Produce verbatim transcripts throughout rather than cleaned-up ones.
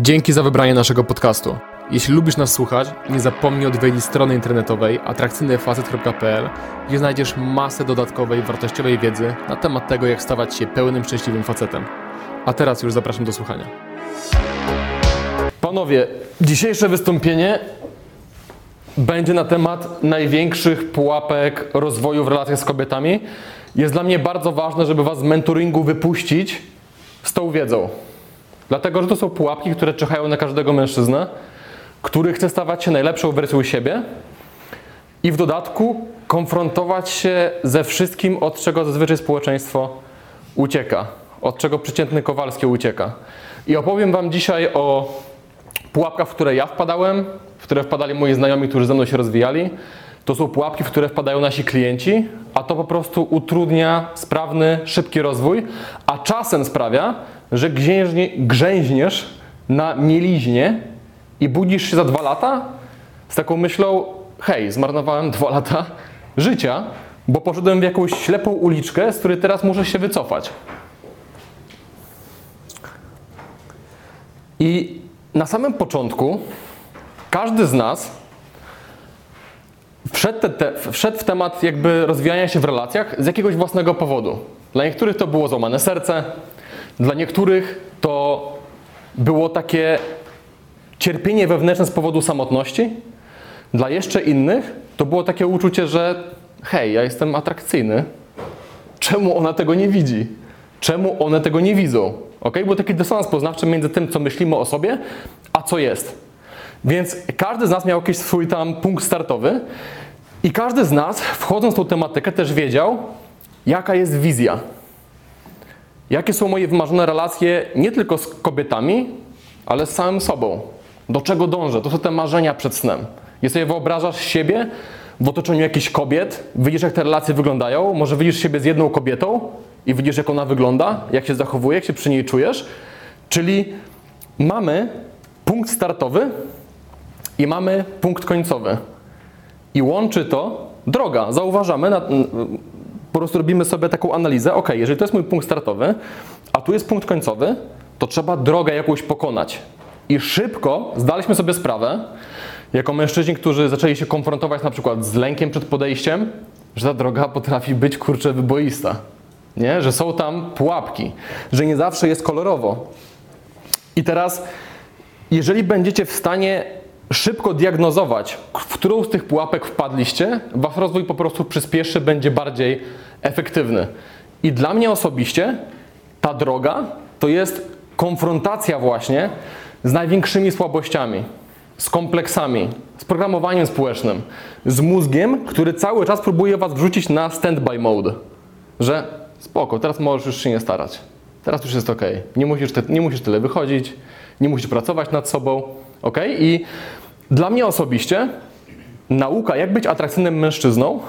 Dzięki za wybranie naszego podcastu. Jeśli lubisz nas słuchać, nie zapomnij odwiedzić strony internetowej atrakcyjny facet kropka p l, gdzie znajdziesz masę dodatkowej, wartościowej wiedzy na temat tego, jak stawać się pełnym, szczęśliwym facetem. A teraz już zapraszam do słuchania. Panowie, dzisiejsze wystąpienie będzie na temat największych pułapek rozwoju w relacjach z kobietami. Jest dla mnie bardzo ważne, żeby was z mentoringu wypuścić z tą wiedzą. Dlatego, że to są pułapki, które czyhają na każdego mężczyznę, który chce stawać się najlepszą wersją siebie i w dodatku konfrontować się ze wszystkim, od czego zazwyczaj społeczeństwo ucieka, od czego przeciętny Kowalski ucieka. I opowiem wam dzisiaj o pułapkach, w które ja wpadałem, w które wpadali moi znajomi, którzy ze mną się rozwijali. To są pułapki, w które wpadają nasi klienci, a to po prostu utrudnia sprawny, szybki rozwój, a czasem sprawia, że grzęźniesz na mieliźnie i budzisz się za dwa lata z taką myślą: hej, zmarnowałem dwa lata życia, bo poszedłem w jakąś ślepą uliczkę, z której teraz muszę się wycofać. I na samym początku każdy z nas Wszedł, te, te, wszedł w temat jakby rozwijania się w relacjach z jakiegoś własnego powodu. Dla niektórych to było złamane serce, dla niektórych to było takie cierpienie wewnętrzne z powodu samotności, dla jeszcze innych to było takie uczucie, że hej, ja jestem atrakcyjny, czemu ona tego nie widzi? Czemu one tego nie widzą? Okay? Był taki dysonans poznawczy między tym, co myślimy o sobie, a co jest. Więc każdy z nas miał jakiś swój tam punkt startowy i każdy z nas, wchodząc w tą tematykę, też wiedział, jaka jest wizja. Jakie są moje wymarzone relacje nie tylko z kobietami, ale z samym sobą. Do czego dążę? To są te marzenia przed snem. Jeżeli wyobrażasz siebie w otoczeniu jakichś kobiet, widzisz, jak te relacje wyglądają, może widzisz siebie z jedną kobietą i widzisz, jak ona wygląda, jak się zachowuje, jak się przy niej czujesz. Czyli mamy punkt startowy i mamy punkt końcowy. I łączy to droga. Zauważamy, na, po prostu robimy sobie taką analizę. Ok, jeżeli to jest mój punkt startowy, a tu jest punkt końcowy, to trzeba drogę jakąś pokonać. I szybko zdaliśmy sobie sprawę, jako mężczyźni, którzy zaczęli się konfrontować na przykład z lękiem przed podejściem, że ta droga potrafi być, kurczę, wyboista. Nie? Że są tam pułapki, że nie zawsze jest kolorowo. I teraz, jeżeli będziecie w stanie szybko diagnozować, w którą z tych pułapek wpadliście, wasz rozwój po prostu przyspieszy, będzie bardziej efektywny. I dla mnie osobiście ta droga to jest konfrontacja właśnie z największymi słabościami, z kompleksami, z programowaniem społecznym, z mózgiem, który cały czas próbuje was wrzucić na standby mode, że spoko, teraz możesz już się nie starać, teraz już jest ok, nie musisz, te, nie musisz tyle wychodzić, nie musisz pracować nad sobą. Okay? I dla mnie osobiście nauka, jak być atrakcyjnym mężczyzną,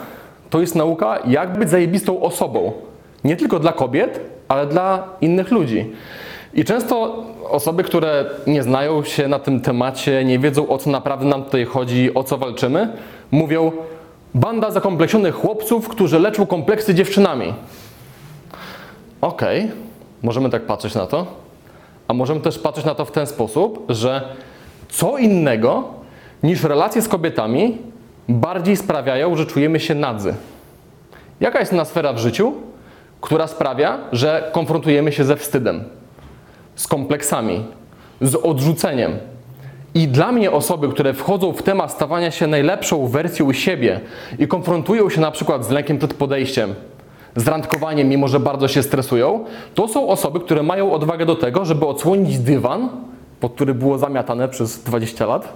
to jest nauka, jak być zajebistą osobą. Nie tylko dla kobiet, ale dla innych ludzi. I często osoby, które nie znają się na tym temacie, nie wiedzą, o co naprawdę nam tutaj chodzi, o co walczymy, mówią: banda zakompleksionych chłopców, którzy leczą kompleksy dziewczynami. Okej, okay. Możemy tak patrzeć na to. A możemy też patrzeć na to w ten sposób, że co innego niż relacje z kobietami bardziej sprawiają, że czujemy się nadzy. Jaka jest inna sfera w życiu, która sprawia, że konfrontujemy się ze wstydem, z kompleksami, z odrzuceniem? I dla mnie osoby, które wchodzą w temat stawania się najlepszą wersją siebie i konfrontują się na przykład z lękiem przed podejściem, z randkowaniem, mimo że bardzo się stresują, to są osoby, które mają odwagę do tego, żeby odsłonić dywan, pod który było zamiatane przez dwadzieścia lat,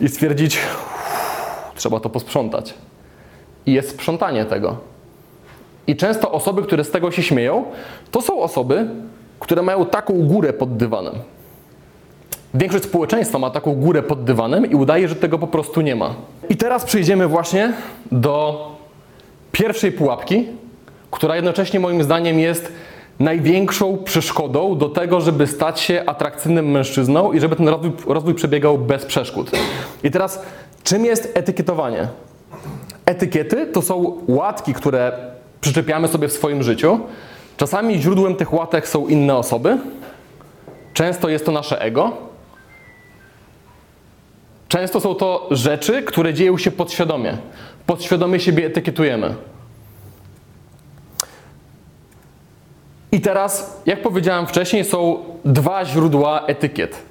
i stwierdzić: trzeba to posprzątać. I jest sprzątanie tego. I często osoby, które z tego się śmieją, to są osoby, które mają taką górę pod dywanem. Większość społeczeństwa ma taką górę pod dywanem i udaje, że tego po prostu nie ma. I teraz przejdziemy właśnie do pierwszej pułapki, która jednocześnie moim zdaniem jest największą przeszkodą do tego, żeby stać się atrakcyjnym mężczyzną i żeby ten rozwój, rozwój przebiegał bez przeszkód. I teraz, czym jest etykietowanie? Etykiety to są łatki, które przyczepiamy sobie w swoim życiu. Czasami źródłem tych łatek są inne osoby. Często jest to nasze ego, Często są to rzeczy, które dzieją się podświadomie. Podświadomie siebie etykietujemy. I teraz, jak powiedziałem wcześniej, są dwa źródła etykiet.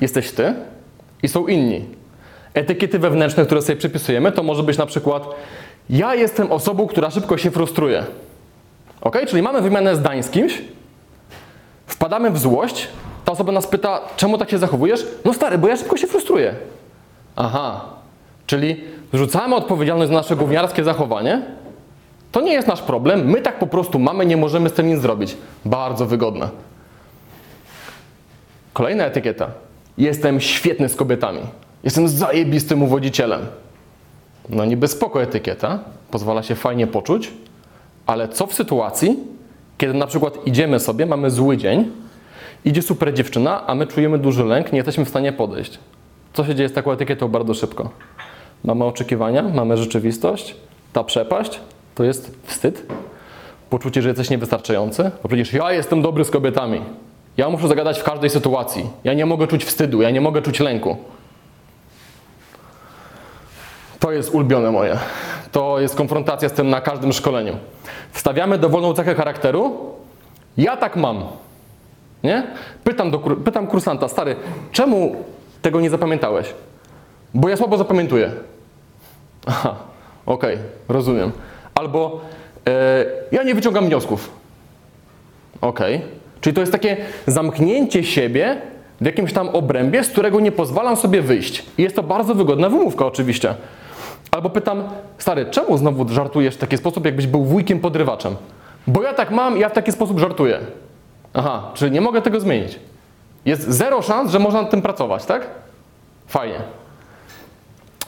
Jesteś ty i są inni. Etykiety wewnętrzne, które sobie przypisujemy, to może być na przykład ja jestem osobą, która szybko się frustruje. Ok? Czyli mamy wymianę zdań z kimś, wpadamy w złość, ta osoba nas pyta, czemu tak się zachowujesz? No stary, bo ja szybko się frustruję. Aha, czyli rzucamy odpowiedzialność za nasze gówniarskie zachowanie. To nie jest nasz problem, my tak po prostu mamy, nie możemy z tym nic zrobić. Bardzo wygodne. Kolejna etykieta. Jestem świetny z kobietami. Jestem zajebistym uwodzicielem. No niby spoko etykieta, pozwala się fajnie poczuć, ale co w sytuacji, kiedy na przykład idziemy sobie, mamy zły dzień, idzie super dziewczyna, a my czujemy duży lęk, nie jesteśmy w stanie podejść. Co się dzieje z taką etykietą bardzo szybko? Mamy oczekiwania, mamy rzeczywistość, ta przepaść to jest wstyd, poczucie, że jesteś niewystarczający, bo przecież ja jestem dobry z kobietami, ja muszę zagadać w każdej sytuacji, ja nie mogę czuć wstydu, ja nie mogę czuć lęku. To jest ulubione moje. To jest konfrontacja z tym na każdym szkoleniu. Wstawiamy dowolną cechę charakteru. Ja tak mam. Nie? Pytam, do, pytam kursanta, stary, czemu tego nie zapamiętałeś? Bo ja słabo zapamiętuję. Aha, okej, okay, rozumiem. Albo yy, ja nie wyciągam wniosków. Okej. Okay. Czyli to jest takie zamknięcie siebie w jakimś tam obrębie, z którego nie pozwalam sobie wyjść. I jest to bardzo wygodna wymówka oczywiście. Albo pytam, stary, czemu znowu żartujesz w taki sposób, jakbyś był wujkiem podrywaczem? Bo ja tak mam, ja w taki sposób żartuję. Aha, czyli nie mogę tego zmienić. Jest zero szans, że można nad tym pracować, tak? Fajnie.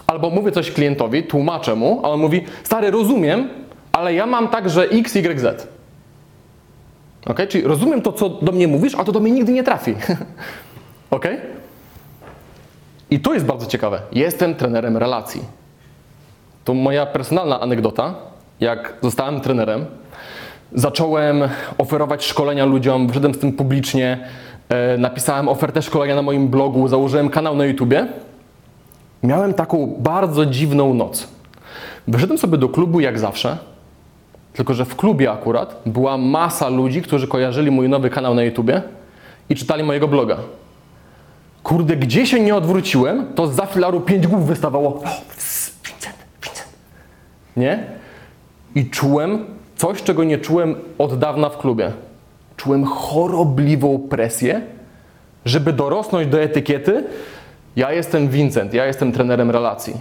Albo mówię coś klientowi, tłumaczę mu, a on mówi, stary, rozumiem, ale ja mam tak, że X, Y, Z. Ok? Czyli rozumiem to, co do mnie mówisz, a to do mnie nigdy nie trafi. Ok? I to jest bardzo ciekawe. Jestem trenerem relacji. To moja personalna anegdota, jak zostałem trenerem, zacząłem oferować szkolenia ludziom, wyszedłem z tym publicznie, e, napisałem ofertę szkolenia na moim blogu, założyłem kanał na YouTubie. Miałem taką bardzo dziwną noc. Wyszedłem sobie do klubu jak zawsze, tylko że w klubie akurat była masa ludzi, którzy kojarzyli mój nowy kanał na YouTubie i czytali mojego bloga. Kurde, gdzie się nie odwróciłem, to za filaru pięć głów wystawało. Nie? I czułem coś, czego nie czułem od dawna w klubie. Czułem chorobliwą presję, żeby dorosnąć do etykiety. Ja jestem Wincent, ja jestem trenerem relacji.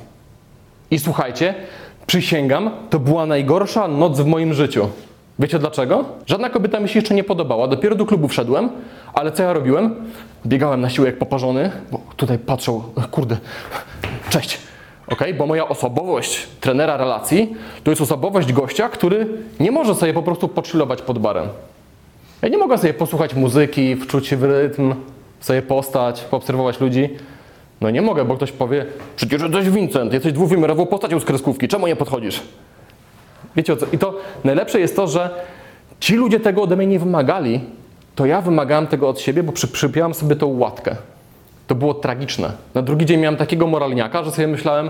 I słuchajcie, przysięgam, to była najgorsza noc w moim życiu. Wiecie dlaczego? Żadna kobieta mi się jeszcze nie podobała. Dopiero do klubu wszedłem, ale co ja robiłem? Biegałem na siłę jak poparzony, bo tutaj patrzą, kurde, cześć. Okay? Bo moja osobowość trenera relacji to jest osobowość gościa, który nie może sobie po prostu pochillować pod barem. Ja nie mogę sobie posłuchać muzyki, wczuć się w rytm, sobie postać, poobserwować ludzi. No nie mogę, bo ktoś powie, przecież jesteś Wincent, jesteś dwuwymiarową postacią z kreskówki, czemu nie podchodzisz? Wiecie o co? I to najlepsze jest to, że ci ludzie tego ode mnie nie wymagali, to ja wymagałem tego od siebie, bo przypiąłem sobie tą łatkę. To było tragiczne. Na drugi dzień miałem takiego moralniaka, że sobie myślałem,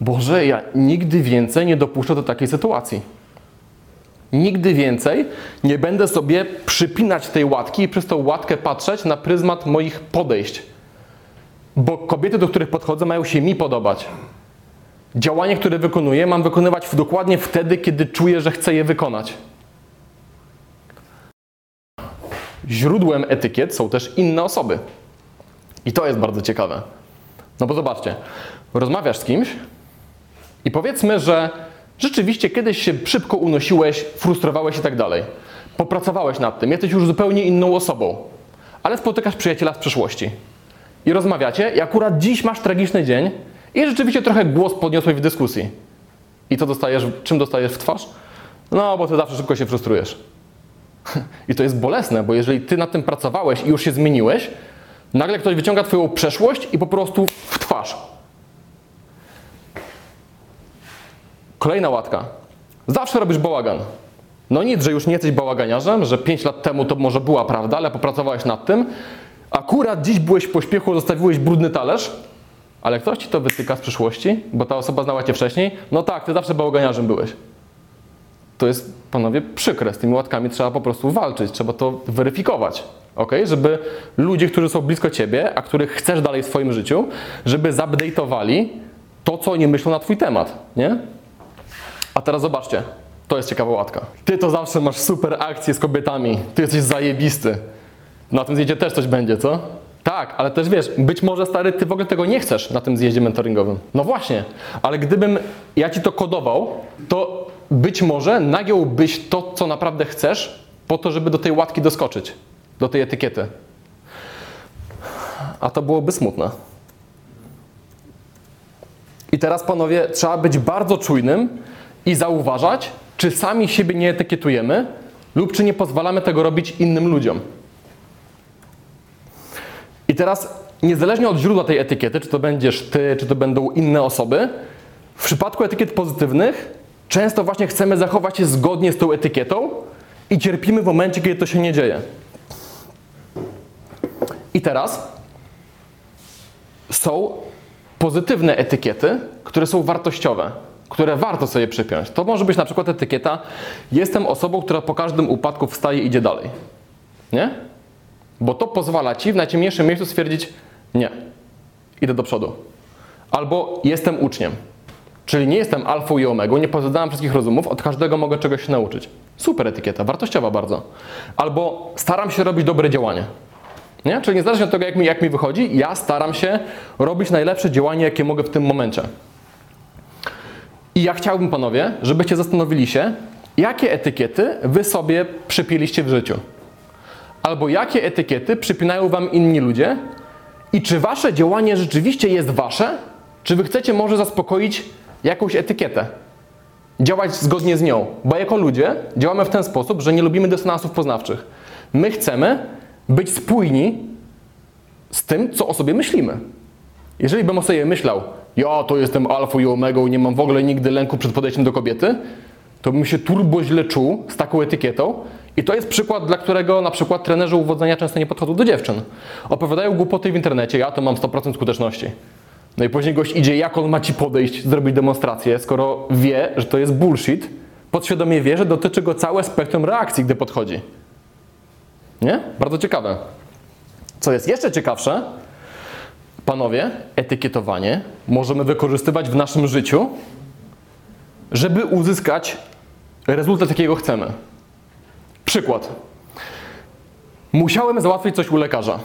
Boże, ja nigdy więcej nie dopuszczę do takiej sytuacji. Nigdy więcej nie będę sobie przypinać tej łatki i przez tą łatkę patrzeć na pryzmat moich podejść. Bo kobiety, do których podchodzę, mają się mi podobać. Działanie, które wykonuję, mam wykonywać dokładnie wtedy, kiedy czuję, że chcę je wykonać. Źródłem etykiet są też inne osoby. I to jest bardzo ciekawe. No bo zobaczcie, rozmawiasz z kimś i powiedzmy, że rzeczywiście kiedyś się szybko unosiłeś, frustrowałeś i tak dalej. Popracowałeś nad tym, jesteś już zupełnie inną osobą, ale spotykasz przyjaciela z przeszłości i rozmawiacie i akurat dziś masz tragiczny dzień i rzeczywiście trochę głos podniosłeś w dyskusji. I co dostajesz, czym dostajesz w twarz? No, bo ty zawsze szybko się frustrujesz. I to jest bolesne, bo jeżeli ty nad tym pracowałeś i już się zmieniłeś, nagle ktoś wyciąga twoją przeszłość i po prostu w twarz. Kolejna łatka. Zawsze robisz bałagan. No nic, że już nie jesteś bałaganiarzem, że pięć lat temu to może była prawda, ale popracowałeś nad tym. Akurat dziś byłeś w pośpiechu, zostawiłeś brudny talerz. ale ktoś ci to wytyka z przyszłości, bo ta osoba znała cię wcześniej, no tak, ty zawsze bałaganiarzem byłeś. To jest, panowie, przykre. Z tymi łatkami trzeba po prostu walczyć, trzeba to weryfikować, okay? Żeby ludzie, którzy są blisko ciebie, a których chcesz dalej w swoim życiu, żeby zupdate'owali to, co oni myślą na twój temat, nie? A teraz zobaczcie, to jest ciekawa łatka. Ty to zawsze masz super akcje z kobietami, ty jesteś zajebisty. Na tym zjedzie też coś będzie, co? Tak, ale też wiesz, być może stary, ty w ogóle tego nie chcesz na tym zjeździe mentoringowym. No właśnie, ale gdybym ja ci to kodował, to być może nagiąłbyś to, co naprawdę chcesz, po to, żeby do tej łatki doskoczyć, do tej etykiety. A to byłoby smutne. I teraz, panowie, trzeba być bardzo czujnym i zauważać, czy sami siebie nie etykietujemy lub czy nie pozwalamy tego robić innym ludziom. I teraz, niezależnie od źródła tej etykiety, czy to będziesz ty, czy to będą inne osoby, w przypadku etykiet pozytywnych często właśnie chcemy zachować się zgodnie z tą etykietą i cierpimy w momencie, kiedy to się nie dzieje. I teraz są pozytywne etykiety, które są wartościowe, które warto sobie przypiąć. To może być na przykład etykieta: jestem osobą, która po każdym upadku wstaje i idzie dalej. Nie? Bo to pozwala ci w najciemniejszym miejscu stwierdzić: nie, idę do przodu. Albo jestem uczniem. Czyli nie jestem alfą i omegą, nie pozadałem wszystkich rozumów, od każdego mogę czegoś się nauczyć. Super etykieta, wartościowa bardzo. Albo staram się robić dobre działanie. Nie? Czyli niezależnie od tego, jak mi, jak mi wychodzi, ja staram się robić najlepsze działanie, jakie mogę w tym momencie. I ja chciałbym, panowie, żebyście zastanowili się, jakie etykiety wy sobie przypięliście w życiu. Albo jakie etykiety przypinają wam inni ludzie i czy wasze działanie rzeczywiście jest wasze, czy wy chcecie może zaspokoić jakąś etykietę, działać zgodnie z nią. Bo jako ludzie działamy w ten sposób, że nie lubimy dysonansów poznawczych. My chcemy być spójni z tym, co o sobie myślimy. Jeżeli bym o sobie myślał: ja to jestem alfą i omegą, nie mam w ogóle nigdy lęku przed podejściem do kobiety, to bym się turbo źle czuł z taką etykietą. I to jest przykład, dla którego na przykład trenerzy uwodzenia często nie podchodzą do dziewczyn. Opowiadają głupoty w internecie: ja to mam sto procent skuteczności. No i później gość idzie, jak on ma ci podejść, zrobić demonstrację, skoro wie, że to jest bullshit, podświadomie wie, że dotyczy go całe spektrum reakcji, gdy podchodzi. Nie? Bardzo ciekawe. Co jest jeszcze ciekawsze, panowie, etykietowanie możemy wykorzystywać w naszym życiu, żeby uzyskać rezultat, jakiego chcemy. Przykład. Musiałem załatwić coś u lekarza.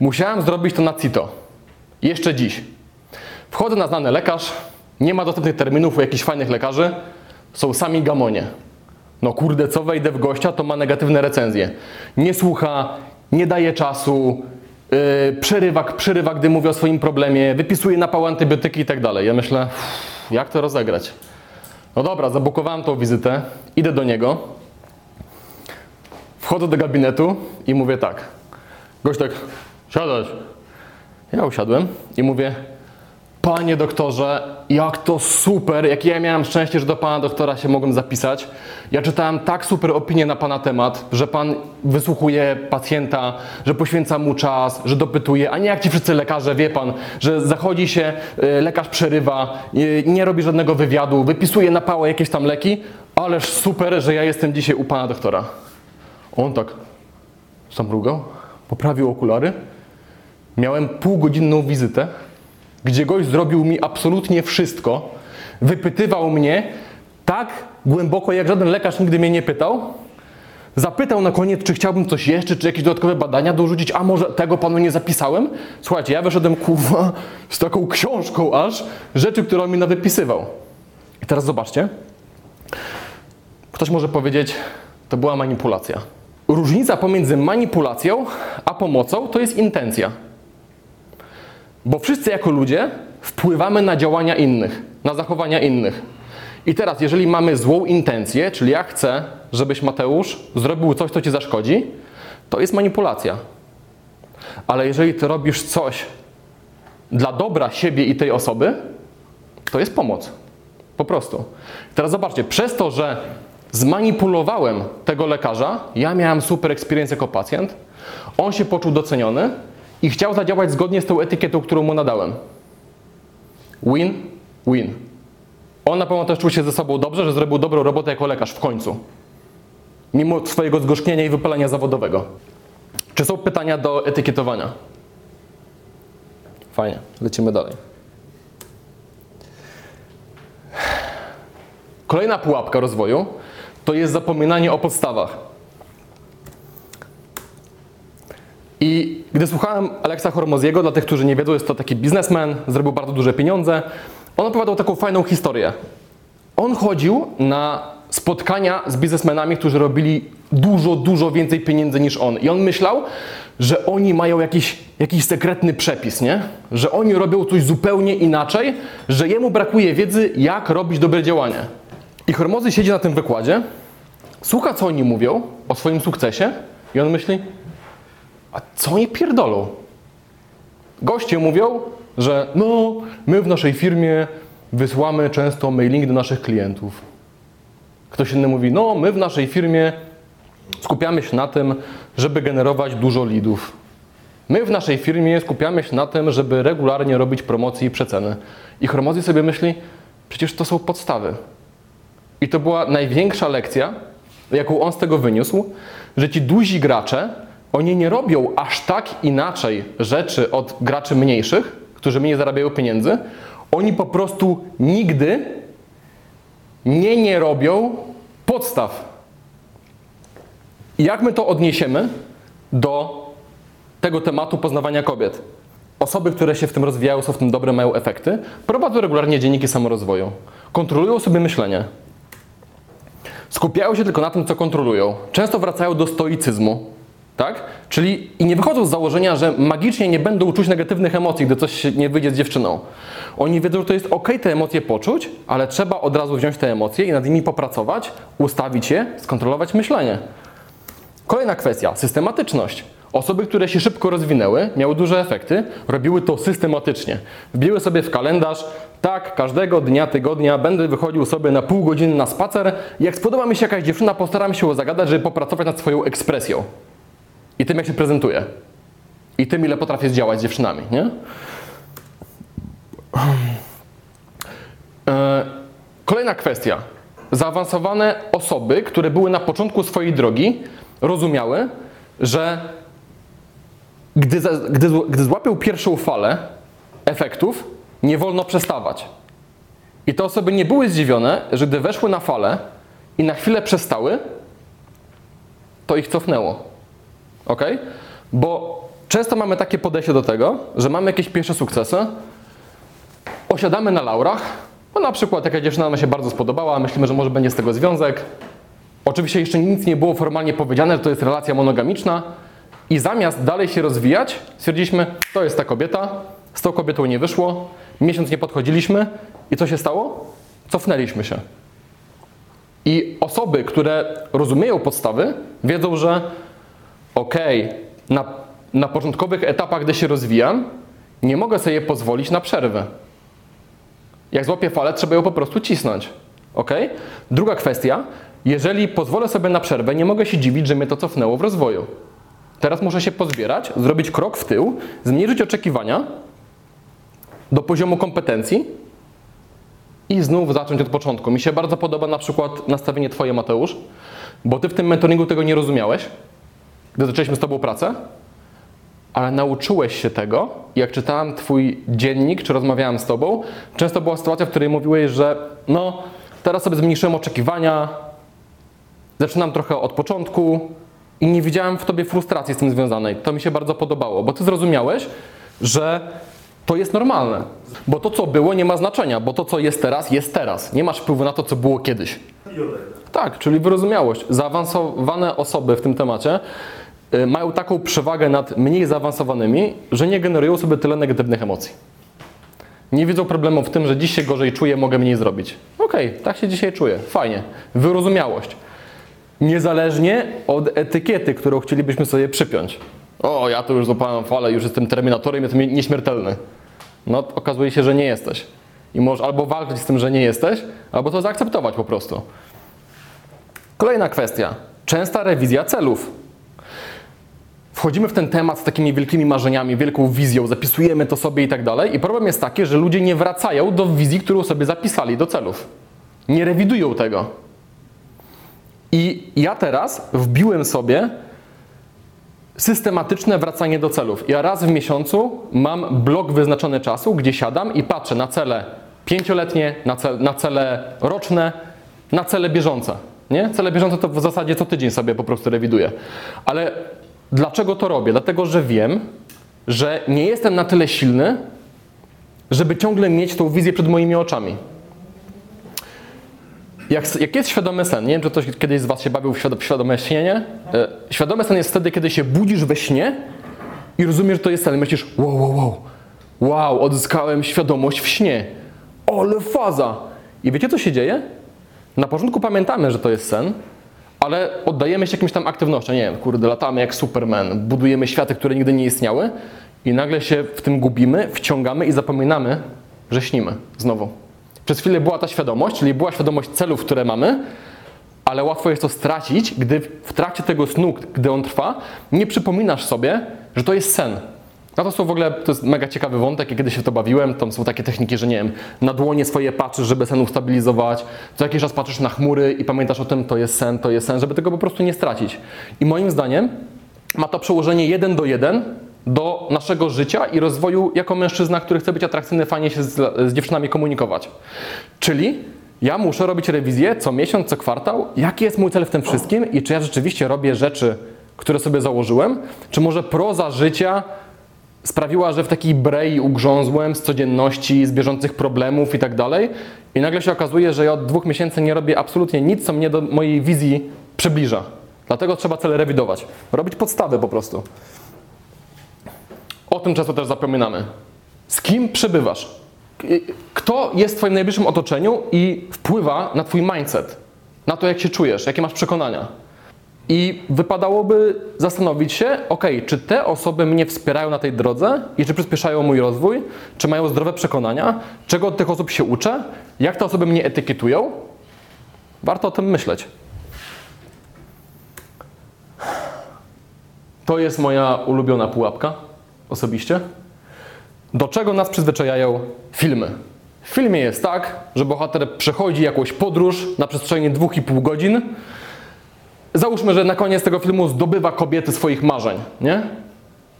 Musiałem zrobić to na CITO. Jeszcze dziś. Wchodzę na znany lekarz, nie ma dostępnych terminów u jakichś fajnych lekarzy, są sami gamonie. No kurde, co wejdę w gościa, to ma negatywne recenzje. Nie słucha, nie daje czasu, yy, przerywa, przerywa, gdy mówi o swoim problemie, wypisuje napał antybiotyki i tak dalej. Ja myślę, jak to rozegrać? No dobra, zabukowałem tą wizytę, idę do niego, wchodzę do gabinetu i mówię tak. Gość tak: siadać. Ja usiadłem i mówię: panie doktorze, jak to super, jakie ja miałem szczęście, że do pana doktora się mogłem zapisać. Ja czytałem tak super opinie na pana temat, że pan wysłuchuje pacjenta, że poświęca mu czas, że dopytuje, a nie jak ci wszyscy lekarze, wie pan, że zachodzi się, lekarz przerywa, nie robi żadnego wywiadu, wypisuje na pałę jakieś tam leki, ależ super, że ja jestem dzisiaj u pana doktora. On tak zamrugał, poprawił okulary. Miałem półgodzinną wizytę, gdzie gość zrobił mi absolutnie wszystko, wypytywał mnie tak głęboko, jak żaden lekarz nigdy mnie nie pytał, zapytał na koniec, czy chciałbym coś jeszcze, czy jakieś dodatkowe badania dorzucić, a może tego panu nie zapisałem. Słuchajcie, ja wyszedłem, kurwa, z taką książką aż, rzeczy, które on mi nawypisywał. I teraz zobaczcie, ktoś może powiedzieć, to była manipulacja. Różnica pomiędzy manipulacją a pomocą to jest intencja. Bo wszyscy jako ludzie wpływamy na działania innych, na zachowania innych. I teraz, jeżeli mamy złą intencję, czyli ja chcę, żebyś, Mateusz, zrobił coś, co ci zaszkodzi, to jest manipulacja. Ale jeżeli ty robisz coś dla dobra siebie i tej osoby, to jest pomoc. Po prostu. Teraz zobaczcie, przez to, że zmanipulowałem tego lekarza, ja miałem super experience jako pacjent, on się poczuł doceniony, i chciał zadziałać zgodnie z tą etykietą, którą mu nadałem. Win, win. On na pewno też czuł się ze sobą dobrze, że zrobił dobrą robotę jako lekarz w końcu. Mimo swojego zgorzknienia i wypalenia zawodowego. Czy są pytania do etykietowania? Fajnie, lecimy dalej. Kolejna pułapka rozwoju to jest zapominanie o podstawach. I gdy słuchałem Aleksa Hormoziego, dla tych, którzy nie wiedzą, jest to taki biznesmen, zrobił bardzo duże pieniądze, on opowiadał taką fajną historię. On chodził na spotkania z biznesmenami, którzy robili dużo, dużo więcej pieniędzy niż on. I on myślał, że oni mają jakiś, jakiś sekretny przepis, nie? Że oni robią coś zupełnie inaczej, że jemu brakuje wiedzy, jak robić dobre działanie. I Hormozy siedzi na tym wykładzie, słucha, co oni mówią o swoim sukcesie i on myśli, a co oni pierdolą? Goście mówią, że no, my w naszej firmie wysyłamy często mailing do naszych klientów. Ktoś inny mówi, no, my w naszej firmie skupiamy się na tym, żeby generować dużo leadów. My w naszej firmie skupiamy się na tym, żeby regularnie robić promocje i przeceny. I Hormozy sobie myśli, przecież to są podstawy. I to była największa lekcja, jaką on z tego wyniósł, że ci duzi gracze, oni nie robią aż tak inaczej rzeczy od graczy mniejszych, którzy mniej zarabiają pieniędzy. Oni po prostu nigdy nie nie robią podstaw. I jak my to odniesiemy do tego tematu poznawania kobiet? Osoby, które się w tym rozwijają, są w tym dobre, mają efekty, prowadzą regularnie dzienniki samorozwoju. Kontrolują sobie myślenie. Skupiają się tylko na tym, co kontrolują. Często wracają do stoicyzmu, tak? Czyli i nie wychodzą z założenia, że magicznie nie będą czuć negatywnych emocji, gdy coś nie wyjdzie z dziewczyną. Oni wiedzą, że to jest okej te emocje poczuć, ale trzeba od razu wziąć te emocje i nad nimi popracować, ustawić je, skontrolować myślenie. Kolejna kwestia, systematyczność. Osoby, które się szybko rozwinęły, miały duże efekty, robiły to systematycznie. Wbiły sobie w kalendarz, tak, każdego dnia tygodnia będę wychodził sobie na pół godziny na spacer. Jak spodoba mi się jakaś dziewczyna, postaram się ją zagadać, żeby popracować nad swoją ekspresją. I tym, jak się prezentuje. I tym, ile potrafię zdziałać z dziewczynami, nie? Kolejna kwestia. Zaawansowane osoby, które były na początku swojej drogi, rozumiały, że gdy, gdy, gdy złapią pierwszą falę efektów, nie wolno przestawać. I te osoby nie były zdziwione, że gdy weszły na falę i na chwilę przestały, to ich cofnęło. Ok? Bo często mamy takie podejście do tego, że mamy jakieś pierwsze sukcesy, osiadamy na laurach, bo na przykład jakaś dziewczyna nam się bardzo spodobała, myślimy, że może będzie z tego związek. Oczywiście jeszcze nic nie było formalnie powiedziane, że to jest relacja monogamiczna i zamiast dalej się rozwijać, stwierdziliśmy, to jest ta kobieta, z tą kobietą nie wyszło, miesiąc nie podchodziliśmy i co się stało? Cofnęliśmy się. I osoby, które rozumieją podstawy, wiedzą, że okej, okay, na, na początkowych etapach, gdy się rozwijam, nie mogę sobie pozwolić na przerwę. Jak złapię falę, trzeba ją po prostu cisnąć. Okay? Druga kwestia. Jeżeli pozwolę sobie na przerwę, nie mogę się dziwić, że mnie to cofnęło w rozwoju. Teraz muszę się pozbierać, zrobić krok w tył, zmniejszyć oczekiwania do poziomu kompetencji i znów zacząć od początku. Mi się bardzo podoba na przykład nastawienie twoje, Mateusz, bo ty w tym mentoringu tego nie rozumiałeś, gdy zaczęliśmy z tobą pracę, ale nauczyłeś się tego. Jak czytałem twój dziennik, czy rozmawiałem z tobą, często była sytuacja, w której mówiłeś, że no, teraz sobie zmniejszyłem oczekiwania, zaczynam trochę od początku i nie widziałem w tobie frustracji z tym związanej. To mi się bardzo podobało, bo ty zrozumiałeś, że to jest normalne. Bo to, co było, nie ma znaczenia, bo to, co jest teraz, jest teraz. Nie masz wpływu na to, co było kiedyś. Tak, czyli wyrozumiałość. Zaawansowane osoby w tym temacie mają taką przewagę nad mniej zaawansowanymi, że nie generują sobie tyle negatywnych emocji. Nie widzą problemu w tym, że dziś się gorzej czuję, mogę mniej zrobić. Okej, okay, tak się dzisiaj czuję, fajnie. Wyrozumiałość. Niezależnie od etykiety, którą chcielibyśmy sobie przypiąć. O, ja to już złapałem falę, już jestem terminatorem, jestem nieśmiertelny. No, okazuje się, że nie jesteś. I możesz albo walczyć z tym, że nie jesteś, albo to zaakceptować po prostu. Kolejna kwestia. Częsta rewizja celów. wchodzimy w ten temat z takimi wielkimi marzeniami, wielką wizją, zapisujemy to sobie i tak dalej. I problem jest taki, że ludzie nie wracają do wizji, którą sobie zapisali, do celów. Nie rewidują tego. I ja teraz wbiłem sobie systematyczne wracanie do celów. Ja raz w miesiącu mam blok wyznaczony czasu, gdzie siadam i patrzę na cele pięcioletnie, na cele, na cele roczne, na cele bieżące. Nie? Cele bieżące to w zasadzie co tydzień sobie po prostu rewiduję. Ale dlaczego to robię? Dlatego, że wiem, że nie jestem na tyle silny, żeby ciągle mieć tą wizję przed moimi oczami. Jak, jak jest świadomy sen, nie wiem, czy ktoś kiedyś z Was się bawił w świadome śnienie. Świadomy sen jest wtedy, kiedy się budzisz we śnie i rozumiesz, że to jest sen. Myślisz, wow, wow, wow, wow, odzyskałem świadomość w śnie. Ale faza! I wiecie, co się dzieje? Na początku pamiętamy, że to jest sen, ale oddajemy się jakimś tam aktywnością. Nie wiem, kurde, latamy jak Superman, budujemy światy, które nigdy nie istniały i nagle się w tym gubimy, wciągamy i zapominamy, że śnimy znowu. Przez chwilę była ta świadomość, czyli była świadomość celów, które mamy, ale łatwo jest to stracić, gdy w trakcie tego snu, gdy on trwa, nie przypominasz sobie, że to jest sen. No to są w ogóle, to jest mega ciekawy wątek, ja kiedyś się w to bawiłem, tam są takie techniki, że nie wiem, na dłonie swoje patrzysz, żeby sen ustabilizować, co jakiś czas patrzysz na chmury i pamiętasz o tym, to jest sen, to jest sen, żeby tego po prostu nie stracić. I moim zdaniem ma to przełożenie jeden do jeden do naszego życia i rozwoju jako mężczyzna, który chce być atrakcyjny, fajnie się z, z dziewczynami komunikować. Czyli ja muszę robić rewizję co miesiąc, co kwartał, jaki jest mój cel w tym wszystkim i czy ja rzeczywiście robię rzeczy, które sobie założyłem, czy może proza życia sprawiła, że w takiej brei ugrzązłem z codzienności, z bieżących problemów i tak dalej. I nagle się okazuje, że ja od dwóch miesięcy nie robię absolutnie nic, co mnie do mojej wizji przybliża. Dlatego trzeba cele rewidować. Robić podstawy po prostu. O tym często też zapominamy. Z kim przebywasz? Kto jest w Twoim najbliższym otoczeniu i wpływa na Twój mindset? Na to, jak się czujesz, jakie masz przekonania? I wypadałoby zastanowić się, okej, czy te osoby mnie wspierają na tej drodze i czy przyspieszają mój rozwój, czy mają zdrowe przekonania, czego od tych osób się uczę, jak te osoby mnie etykietują. Warto o tym myśleć. To jest moja ulubiona pułapka osobiście. Do czego nas przyzwyczajają filmy? W filmie jest tak, że bohater przechodzi jakąś podróż na przestrzeni dwóch i pół godzin. Załóżmy, że na koniec tego filmu zdobywa kobiety swoich marzeń, nie?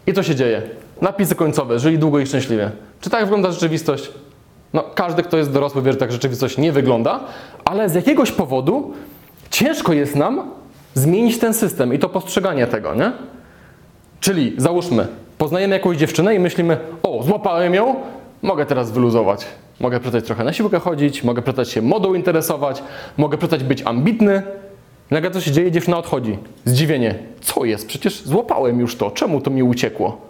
I co się dzieje? Napisy końcowe, żyli długo i szczęśliwie. Czy tak wygląda rzeczywistość? No, każdy, kto jest dorosły, wie, że tak rzeczywistość nie wygląda, ale z jakiegoś powodu ciężko jest nam zmienić ten system i to postrzeganie tego, nie? Czyli załóżmy, poznajemy jakąś dziewczynę i myślimy, o, złapałem ją, mogę teraz wyluzować. Mogę przestać trochę na siłkę chodzić, mogę przestać się modą interesować, mogę przestać być ambitny. Nagle co się dzieje, dziewczyna odchodzi. Zdziwienie. Co jest? Przecież złapałem już to. Czemu to mi uciekło?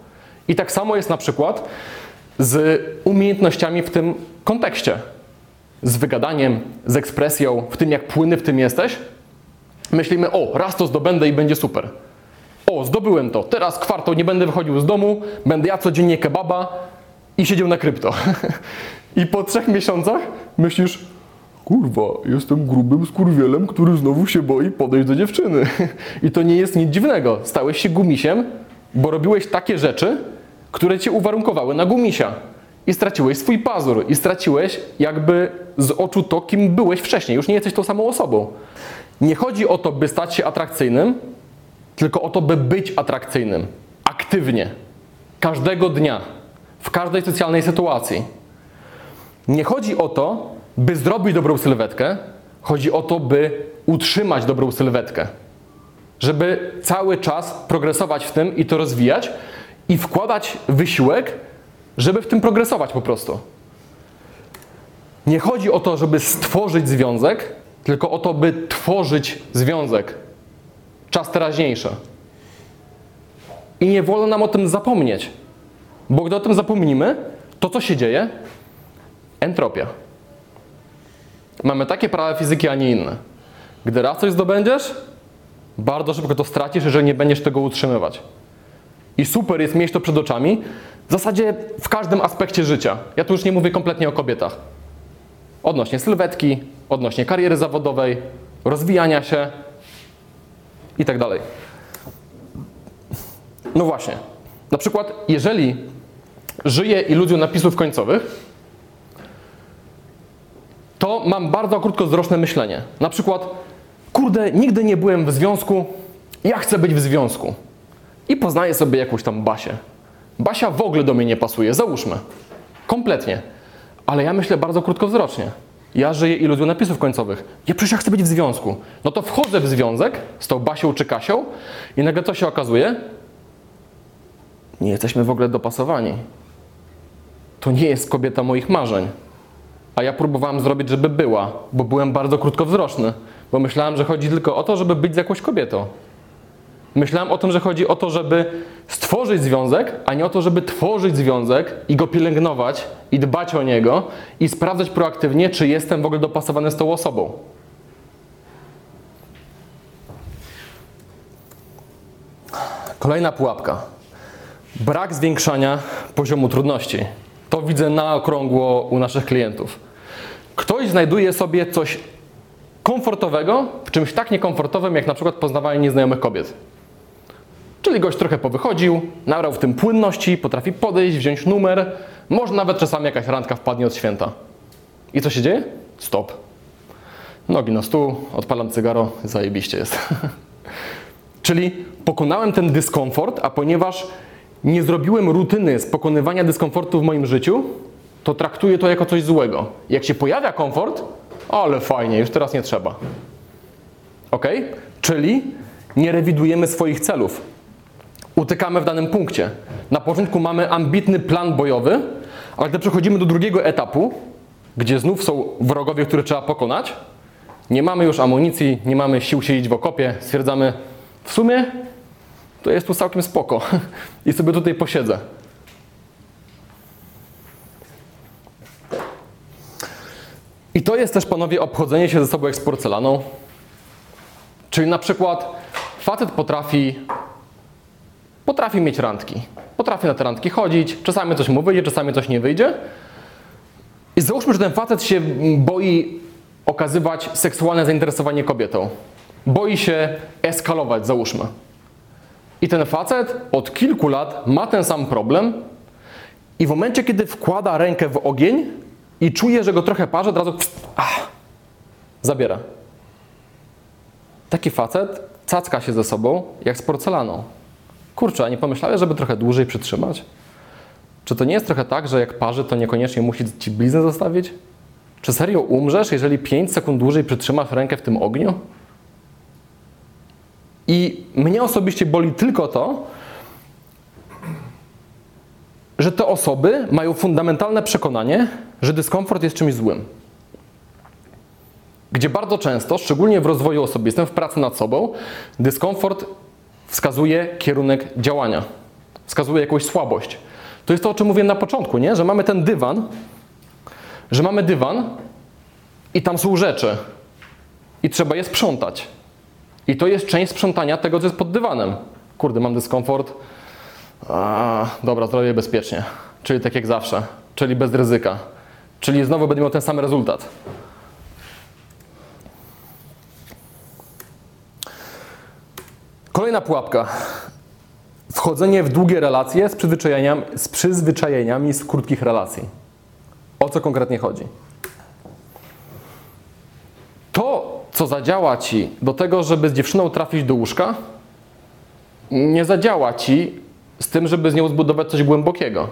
I tak samo jest na przykład z umiejętnościami w tym kontekście. Z wygadaniem, z ekspresją, w tym jak płynny w tym jesteś. Myślimy, o, raz to zdobędę i będzie super. O, zdobyłem to. Teraz kwartał nie będę wychodził z domu, będę jadł codziennie kebaba i siedział na krypto. I po trzech miesiącach myślisz, kurwa, jestem grubym skurwielem, który znowu się boi podejść do dziewczyny. I to nie jest nic dziwnego. Stałeś się gumisiem, bo robiłeś takie rzeczy, które cię uwarunkowały na gumisia. I straciłeś swój pazur. I straciłeś jakby z oczu to, kim byłeś wcześniej. Już nie jesteś tą samą osobą. Nie chodzi o to, by stać się atrakcyjnym, tylko o to, by być atrakcyjnym. Aktywnie. Każdego dnia. W każdej socjalnej sytuacji. Nie chodzi o to, by zrobić dobrą sylwetkę, chodzi o to, by utrzymać dobrą sylwetkę. Żeby cały czas progresować w tym i to rozwijać i wkładać wysiłek, żeby w tym progresować po prostu. Nie chodzi o to, żeby stworzyć związek, tylko o to, by tworzyć związek. Czas teraźniejszy. I nie wolno nam o tym zapomnieć. Bo gdy o tym zapomnimy, to co się dzieje? Entropia. Mamy takie prawa fizyki, a nie inne. Gdy raz coś zdobędziesz, bardzo szybko to stracisz, jeżeli nie będziesz tego utrzymywać. I super jest mieć to przed oczami, w zasadzie w każdym aspekcie życia. Ja tu już nie mówię kompletnie o kobietach. Odnośnie sylwetki, odnośnie kariery zawodowej, rozwijania się i tak dalej. No właśnie. Na przykład, jeżeli żyję iluzją napisów końcowych, to mam bardzo krótkowzroczne myślenie. Na przykład, kurde, nigdy nie byłem w związku, ja chcę być w związku. I poznaję sobie jakąś tam Basię. Basia w ogóle do mnie nie pasuje, załóżmy. Kompletnie. Ale ja myślę bardzo krótkowzrocznie. Ja żyję iluzją napisów końcowych. Ja przecież ja chcę być w związku. No to wchodzę w związek z tą Basią czy Kasią i nagle co się okazuje? Nie jesteśmy w ogóle dopasowani. To nie jest kobieta moich marzeń. A ja próbowałem zrobić, żeby była, bo byłem bardzo krótkowzroczny. Bo myślałem, że chodzi tylko o to, żeby być z jakąś kobietą. Myślałem o tym, że chodzi o to, żeby stworzyć związek, a nie o to, żeby tworzyć związek i go pielęgnować i dbać o niego i sprawdzać proaktywnie, czy jestem w ogóle dopasowany z tą osobą. Kolejna pułapka. Brak zwiększania poziomu trudności. To widzę na okrągło u naszych klientów. Ktoś znajduje sobie coś komfortowego w czymś tak niekomfortowym, jak na przykład poznawanie nieznajomych kobiet. Czyli gość trochę powychodził, nabrał w tym płynności, potrafi podejść, wziąć numer, może nawet czasami jakaś randka wpadnie od święta. I co się dzieje? Stop. Nogi na stół, odpalam cygaro, zajebiście jest. Czyli pokonałem ten dyskomfort, a ponieważ nie zrobiłem rutyny z pokonywania dyskomfortu w moim życiu, to traktuję to jako coś złego. Jak się pojawia komfort, ale fajnie, już teraz nie trzeba. Ok? Czyli nie rewidujemy swoich celów. Utykamy w danym punkcie. Na początku mamy ambitny plan bojowy, ale gdy przechodzimy do drugiego etapu, gdzie znów są wrogowie, które trzeba pokonać, nie mamy już amunicji, nie mamy sił siedzieć w okopie, stwierdzamy, w sumie to jest tu całkiem spoko i sobie tutaj posiedzę. I to jest też, panowie, obchodzenie się ze sobą jak z porcelaną. Czyli na przykład facet potrafi, potrafi mieć randki. Potrafi na te randki chodzić, czasami coś mu wyjdzie, czasami coś nie wyjdzie. I załóżmy, że ten facet się boi okazywać seksualne zainteresowanie kobietą. Boi się eskalować, załóżmy. I ten facet od kilku lat ma ten sam problem i w momencie, kiedy wkłada rękę w ogień i czuje, że go trochę parzy, od razu ach, zabiera. Taki facet cacka się ze sobą jak z porcelaną. Kurczę, a nie pomyślałeś, żeby trochę dłużej przytrzymać? Czy to nie jest trochę tak, że jak parzy, to niekoniecznie musi ci bliznę zostawić? Czy serio umrzesz, jeżeli pięć sekund dłużej przytrzymasz rękę w tym ogniu? I mnie osobiście boli tylko to, że te osoby mają fundamentalne przekonanie, że dyskomfort jest czymś złym. Gdzie bardzo często, szczególnie w rozwoju osobistym, w pracy nad sobą, dyskomfort wskazuje kierunek działania, wskazuje jakąś słabość. To jest to, o czym mówiłem na początku, nie? Że mamy ten dywan, że mamy dywan i tam są rzeczy i trzeba je sprzątać. I to jest część sprzątania tego, co jest pod dywanem. Kurde, mam dyskomfort. A, dobra, zrobię bezpiecznie. Czyli tak jak zawsze. Czyli bez ryzyka. Czyli znowu będę miał ten sam rezultat. Kolejna pułapka. Wchodzenie w długie relacje z przyzwyczajeniami, z przyzwyczajeniami z krótkich relacji. O co konkretnie chodzi? Co zadziała ci do tego, żeby z dziewczyną trafić do łóżka, nie zadziała ci z tym, żeby z nią zbudować coś głębokiego.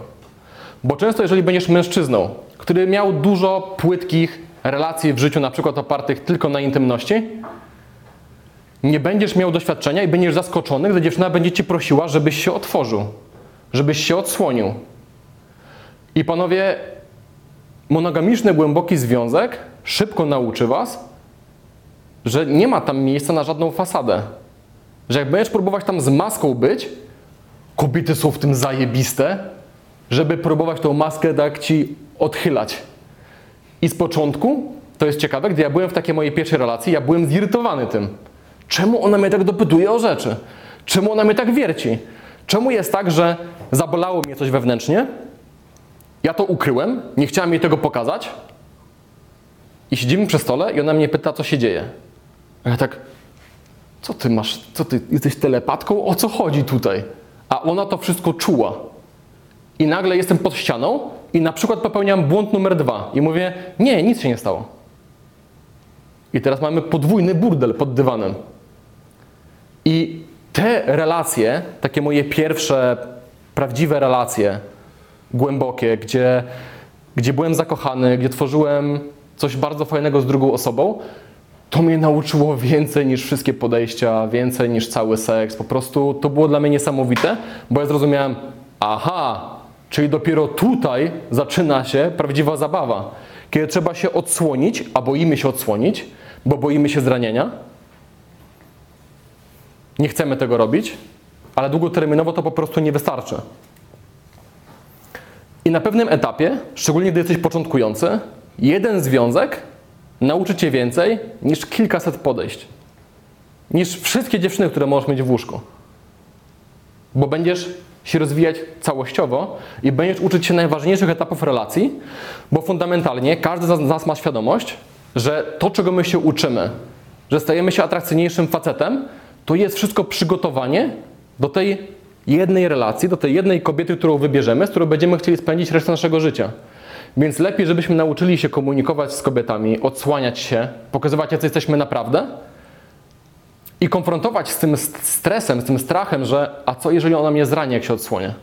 Bo często, jeżeli będziesz mężczyzną, który miał dużo płytkich relacji w życiu, na przykład opartych tylko na intymności, nie będziesz miał doświadczenia i będziesz zaskoczony, gdy dziewczyna będzie ci prosiła, żebyś się otworzył, żebyś się odsłonił. I panowie, monogamiczny, głęboki związek szybko nauczy was, że nie ma tam miejsca na żadną fasadę. Że jak będziesz próbować tam z maską być, kobiety są w tym zajebiste, żeby próbować tą maskę tak ci odchylać. I z początku, to jest ciekawe, gdy ja byłem w takiej mojej pierwszej relacji, ja byłem zirytowany tym. Czemu ona mnie tak dopytuje o rzeczy? Czemu ona mnie tak wierci? Czemu jest tak, że zabolało mnie coś wewnętrznie, ja to ukryłem, nie chciałem jej tego pokazać i siedzimy przy stole i ona mnie pyta, co się dzieje. A ja tak, co ty masz, co ty, jesteś telepatką, o co chodzi tutaj? a ona to wszystko czuła. I nagle jestem pod ścianą i na przykład popełniam błąd numer dwa i mówię, nie, nic się nie stało. I teraz mamy podwójny burdel pod dywanem. I te relacje, takie moje pierwsze prawdziwe relacje, głębokie, gdzie, gdzie byłem zakochany, gdzie tworzyłem coś bardzo fajnego z drugą osobą, to mnie nauczyło więcej niż wszystkie podejścia, więcej niż cały seks. Po prostu to było dla mnie niesamowite, bo ja zrozumiałem, aha, czyli dopiero tutaj zaczyna się prawdziwa zabawa. Kiedy trzeba się odsłonić, a boimy się odsłonić, bo boimy się zranienia. Nie chcemy tego robić, ale długoterminowo to po prostu nie wystarczy. I na pewnym etapie, szczególnie gdy jesteś początkujący, jeden związek nauczy cię więcej niż kilkaset podejść. Niż wszystkie dziewczyny, które możesz mieć w łóżku. Bo będziesz się rozwijać całościowo i będziesz uczyć się najważniejszych etapów relacji, bo fundamentalnie każdy z nas ma świadomość, że to, czego my się uczymy, że stajemy się atrakcyjniejszym facetem, to jest wszystko przygotowanie do tej jednej relacji, do tej jednej kobiety, którą wybierzemy, z którą będziemy chcieli spędzić resztę naszego życia. Więc lepiej, żebyśmy nauczyli się komunikować z kobietami, odsłaniać się, pokazywać, jacy jesteśmy naprawdę i konfrontować z tym stresem, z tym strachem, że a co jeżeli ona mnie zrani, jak się odsłonię?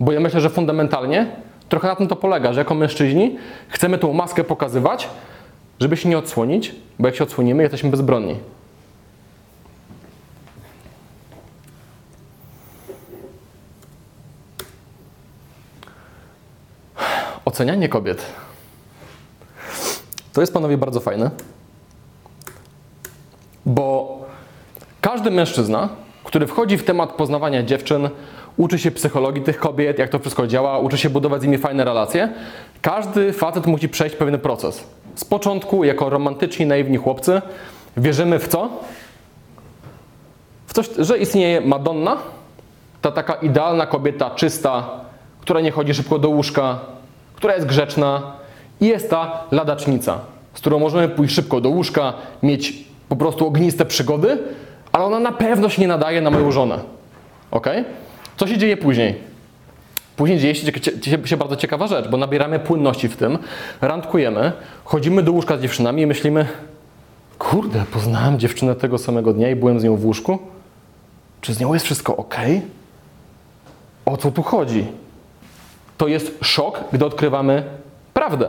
Bo ja myślę, że fundamentalnie trochę na tym to polega, że jako mężczyźni chcemy tą maskę pokazywać, żeby się nie odsłonić, bo jak się odsłonimy, jesteśmy bezbronni. Ocenianie kobiet. To jest, panowie, bardzo fajne, bo każdy mężczyzna, który wchodzi w temat poznawania dziewczyn, uczy się psychologii tych kobiet, jak to wszystko działa, uczy się budować z nimi fajne relacje, każdy facet musi przejść pewien proces. Z początku, jako romantyczni, naiwni chłopcy, wierzymy w co? W coś, że istnieje Madonna, ta taka idealna kobieta, czysta, która nie chodzi szybko do łóżka, która jest grzeczna i jest ta ladacznica, z którą możemy pójść szybko do łóżka, mieć po prostu ogniste przygody, ale ona na pewno się nie nadaje na moją żonę. Okay? Co się dzieje później? Później dzieje się, się, się bardzo ciekawa rzecz, bo nabieramy płynności w tym, randkujemy, chodzimy do łóżka z dziewczynami i myślimy, kurde, poznałem dziewczynę tego samego dnia i byłem z nią w łóżku? Czy z nią jest wszystko ok? O co tu chodzi? To jest szok, gdy odkrywamy prawdę,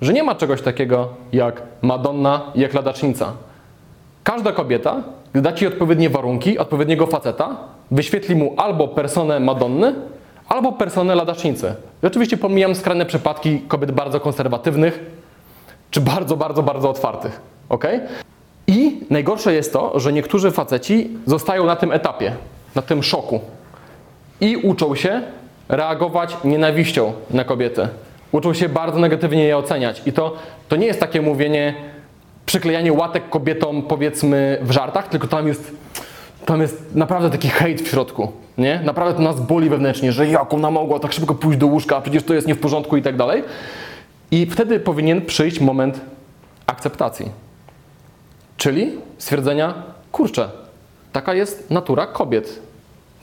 że nie ma czegoś takiego jak Madonna, jak ladacznica. Każda kobieta, gdy da ci odpowiednie warunki, odpowiedniego faceta, wyświetli mu albo personę Madonny, albo personę ladacznicy. I oczywiście pomijam skrajne przypadki kobiet bardzo konserwatywnych, czy bardzo, bardzo, bardzo otwartych. Okay? I najgorsze jest to, że niektórzy faceci zostają na tym etapie, na tym szoku i uczą się reagować nienawiścią na kobiety. Uczą się bardzo negatywnie je oceniać. I to, to nie jest takie mówienie, przyklejanie łatek kobietom, powiedzmy, w żartach, tylko tam jest, tam jest naprawdę taki hejt w środku. Nie? Naprawdę to nas boli wewnętrznie, że jak ona mogła tak szybko pójść do łóżka, a przecież to jest nie w porządku i tak dalej. I wtedy powinien przyjść moment akceptacji. Czyli stwierdzenia, kurczę, taka jest natura kobiet.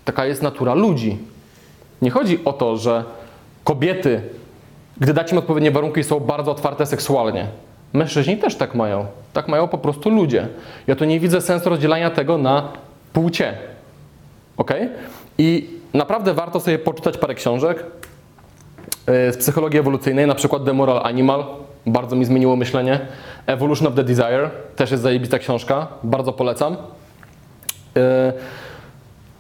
Taka jest natura ludzi. Nie chodzi o to, że kobiety, gdy dać im odpowiednie warunki, są bardzo otwarte seksualnie. Mężczyźni też tak mają. Tak mają po prostu ludzie. Ja tu nie widzę sensu rozdzielania tego na płcie. Okay? I naprawdę warto sobie poczytać parę książek z psychologii ewolucyjnej, na przykład The Moral Animal. Bardzo mi zmieniło myślenie. Evolution of the Desire. Też jest zajebista książka. Bardzo polecam.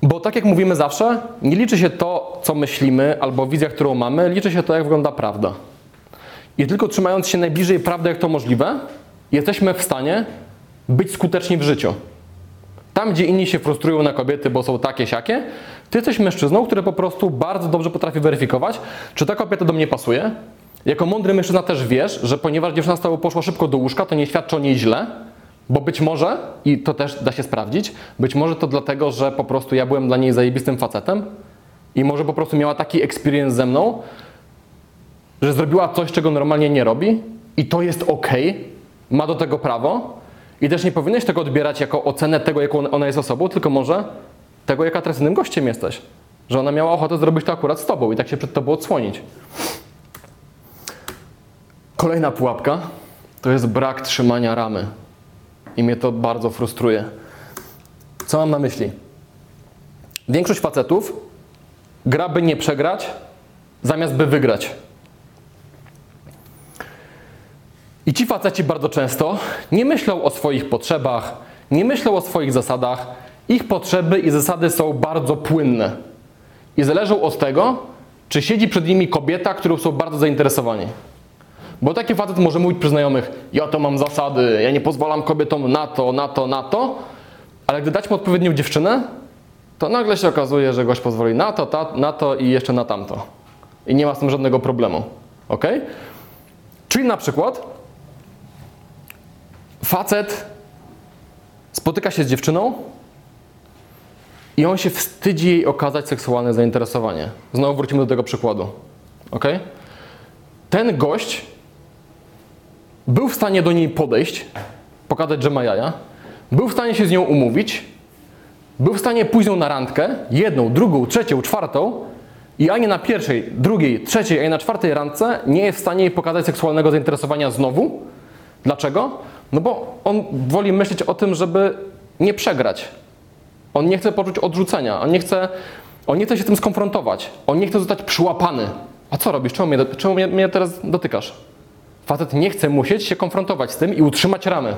Bo tak jak mówimy zawsze, nie liczy się to, co myślimy, albo wizja, którą mamy, liczy się to, jak wygląda prawda. I tylko trzymając się najbliżej prawdy, jak to możliwe, jesteśmy w stanie być skuteczni w życiu. Tam, gdzie inni się frustrują na kobiety, bo są takie, siakie, ty jesteś mężczyzną, który po prostu bardzo dobrze potrafi weryfikować, czy ta kobieta do mnie pasuje. Jako mądry mężczyzna też wiesz, że ponieważ dziewczyna z tobą poszła szybko do łóżka, to nie świadczy o niej źle, bo być może, i to też da się sprawdzić, być może to dlatego, że po prostu ja byłem dla niej zajebistym facetem i może po prostu miała taki experience ze mną, że zrobiła coś, czego normalnie nie robi i to jest okej, okay, ma do tego prawo i też nie powinieneś tego odbierać jako ocenę tego, jaką ona jest osobą, tylko może tego, jak atrakcyjnym gościem jesteś. Że ona miała ochotę zrobić to akurat z tobą i tak się przed tobą odsłonić. Kolejna pułapka to jest brak trzymania ramy. I mnie to bardzo frustruje. Co mam na myśli? Większość facetów gra, by nie przegrać, zamiast by wygrać. I ci faceci bardzo często nie myślą o swoich potrzebach, nie myślą o swoich zasadach. Ich potrzeby i zasady są bardzo płynne. I zależą od tego, czy siedzi przed nimi kobieta, którą są bardzo zainteresowani. Bo taki facet może mówić przy znajomych: ja to mam zasady, ja nie pozwalam kobietom na to, na to, na to. Ale gdy dać mu odpowiednią dziewczynę, to nagle się okazuje, że gość pozwoli na to, ta, na to i jeszcze na tamto. I nie ma z tym żadnego problemu. Ok? Czyli na przykład facet spotyka się z dziewczyną i on się wstydzi jej okazać seksualne zainteresowanie. Znowu wrócimy do tego przykładu. Ok? Ten gość był w stanie do niej podejść, pokazać, że ma jaja, był w stanie się z nią umówić, był w stanie pójść z nią na randkę, jedną, drugą, trzecią, czwartą i ani na pierwszej, drugiej, trzeciej, ani na czwartej randce nie jest w stanie jej pokazać seksualnego zainteresowania znowu. Dlaczego? No bo on woli myśleć o tym, żeby nie przegrać. On nie chce poczuć odrzucenia, on nie chce, on nie chce się z tym skonfrontować, on nie chce zostać przyłapany. A co robisz? Czemu mnie, czemu mnie, mnie teraz dotykasz? Facet nie chce musieć się konfrontować z tym i utrzymać ramy.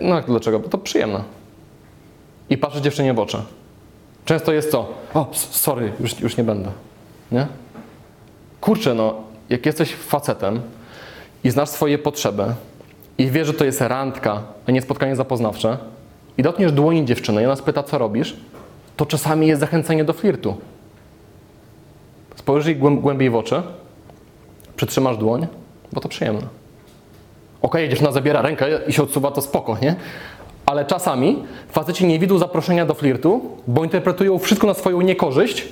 No dlaczego? Bo to przyjemne. I patrzę dziewczynie w oczy. Często jest co? O, sorry, już, już nie będę. Nie? Kurczę, no, jak jesteś facetem i znasz swoje potrzeby i wiesz, że to jest randka, a nie spotkanie zapoznawcze i dotkniesz dłoni dziewczyny i ona spyta, co robisz, to czasami jest zachęcenie do flirtu. Spojrzyj głębiej w oczy, przytrzymasz dłoń, bo to przyjemne. Okej, dziewczyna zabiera rękę i się odsuwa, to spoko, nie? Ale czasami faceci nie widzą zaproszenia do flirtu, bo interpretują wszystko na swoją niekorzyść,